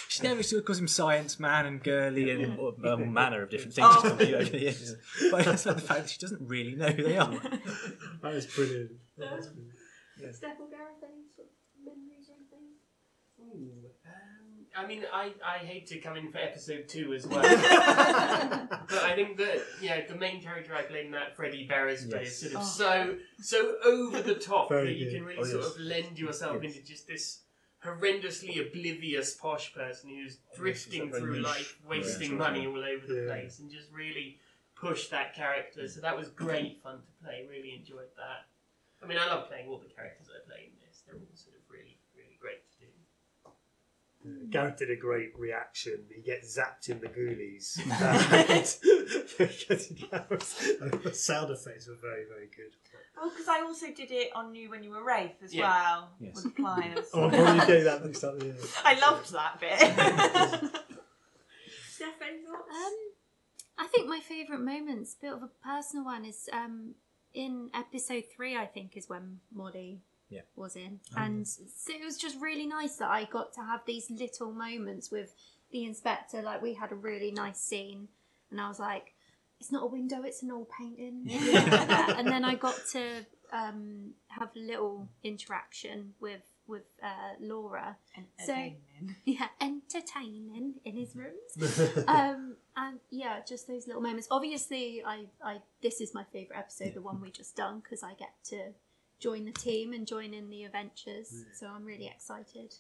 She never still calls him science man and girly and all um, manner of different things. Oh. But I just love the fact that she doesn't really know who they are. That is brilliant. That is brilliant. Yeah. Steph or Gareth, any sort of memories or anything? I mean, I, I hate to come in for episode two as well, but I think that yeah, the main character I played in that, Freddie Beresford, yes. is sort of oh. so so over the top Very that you good. can really oh, sort yes. of lend yourself yes. into just this horrendously oblivious posh person who's drifting oh, yes, through life, wasting yeah, money all over the yeah. place, and just really push that character. So that was great fun to play. Really enjoyed that. I mean, I love playing all the characters I play in this. They're all sort of really really great. Gareth did a great reaction. He gets zapped in the Ghoulies. The sound effects were very, very good. Oh, because I also did it on You When You Were Rafe as yeah. well. Yes. With the pliers. Oh, I'll probably do that next time. Yeah. I loved that bit. Steph, any thoughts? Um, I think my favourite moments, a bit of a personal one, is um, in episode three, I think, is when Molly... Yeah. was in um, and so it was just really nice that I got to have these little moments with the inspector. Like, we had a really nice scene and I was like, it's not a window, it's an oil painting. Yeah. And then I got to um, have a little interaction with with uh, Laura. Entertaining. So, yeah, entertaining in his rooms. um, and yeah, just those little moments. Obviously I, I this is my favourite episode, the one we just done, because I get to join the team and join in the adventures. Yeah. So I'm really excited.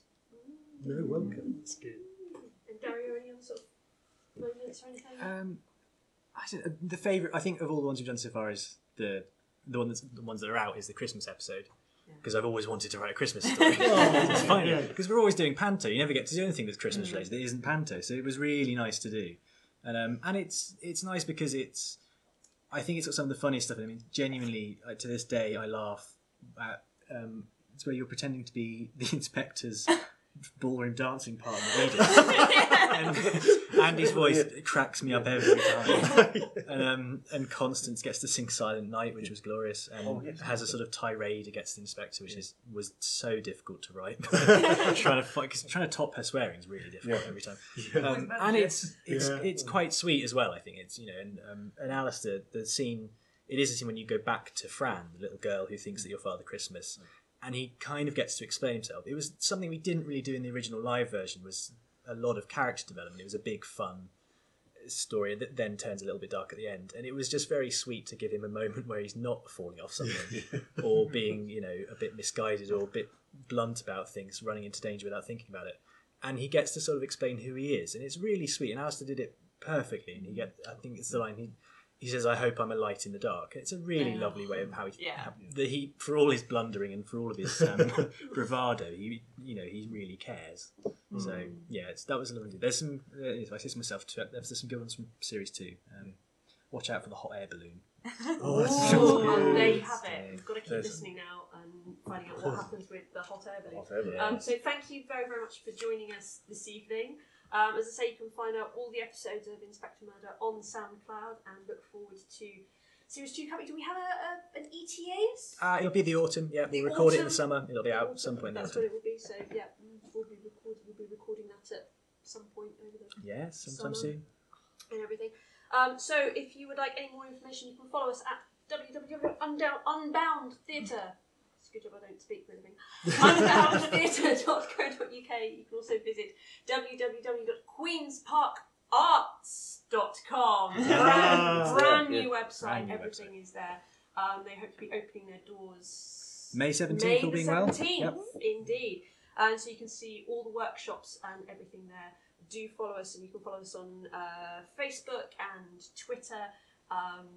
No, welcome. That's good. And Daria, any other sort of moments or anything? Um, I don't, the favourite, I think, of all the ones we've done so far is the the one that's, the ones that are out is the Christmas episode, because yeah. I've always wanted to write a Christmas story. It's funny, because yeah. we're always doing Panto. You never get to do anything that's Christmas mm-hmm. related that isn't Panto. So it was really nice to do, and um, and it's it's nice because it's, I think it's got some of the funniest stuff. I mean, genuinely, like, to this day, I laugh. Uh, um, it's where you're pretending to be the inspector's ballroom dancing partner. And Andy's voice cracks me up every time. And, um, and Constance gets to sing Silent Night, which was glorious, and oh, yes, has a sort of tirade against the inspector, which yeah. is was so difficult to write. trying to fight, cause trying to top her swearing is really difficult yeah. every time. Yeah. Um, and it's it's yeah. it's quite sweet as well. I think it's, you know, and um, and Alistair, the scene. It is a scene when you go back to Fran, the little girl who thinks that you're Father Christmas, and he kind of gets to explain himself. It was something we didn't really do in the original live version, was a lot of character development. It was a big, fun story that then turns a little bit dark at the end. And it was just very sweet to give him a moment where he's not falling off something or being, you know, a bit misguided or a bit blunt about things, running into danger without thinking about it. and he gets to sort of explain who he is, and it's really sweet. And Alistair did it perfectly. And he get, I think it's the line he he says, "I hope I'm a light in the dark." It's a really yeah. lovely way of how he, yeah. how the, he, for all his blundering and for all of his um, bravado, he you know he really cares. Mm. So yeah, it's, that was lovely. There's some uh, if I say to myself, there's some good ones from series two. Um, watch out for the hot air balloon. Oh, oh, there you have it. We've got to keep There's listening now and finding out what happens with the hot air balloon. Hot air balloon. Um, so thank you very, very much for joining us this evening. Um, as I say, you can find out all the episodes of Inspector Murder on SoundCloud and look forward to series two coming. Do we have a, a, an E T A S? Uh, it'll be the autumn. Yeah, we'll record autumn. It in the summer. It'll be out at some point. That's what it will be. So yeah, we'll be recording. We'll be recording that at some point over the yeah, sometime soon. And everything. Um, so if you would like any more information, you can follow us at w w w dot unbound theatre dot com. It's a good job I don't speak for anything. unbound theatre dot co dot u k. You can also visit w w w dot queens park arts dot com. Brand, brand new yeah. website. Brand new Everything website. Is there. Um, they hope to be opening their doors May seventeenth, May all being well. Yep. Indeed. And so you can see all the workshops and everything there. Do follow us, and you can follow us on uh, Facebook and Twitter. Um,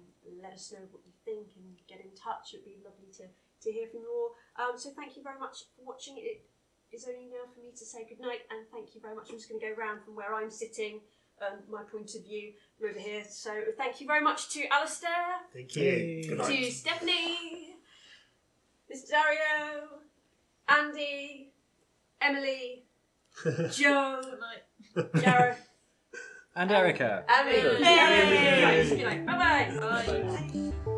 let us know what you think and get in touch. It would be lovely to, to hear from you all. Um, so thank you very much for watching. It is only now for me to say goodnight, and thank you very much. I'm just going to go round from where I'm sitting, um, my point of view over here. So thank you very much to Alistair. Thank you. Good night. To Stephanie, Mister Dario, Andy, Emily, Joe, Gareth, and Erica. Emily. Bye bye. Bye.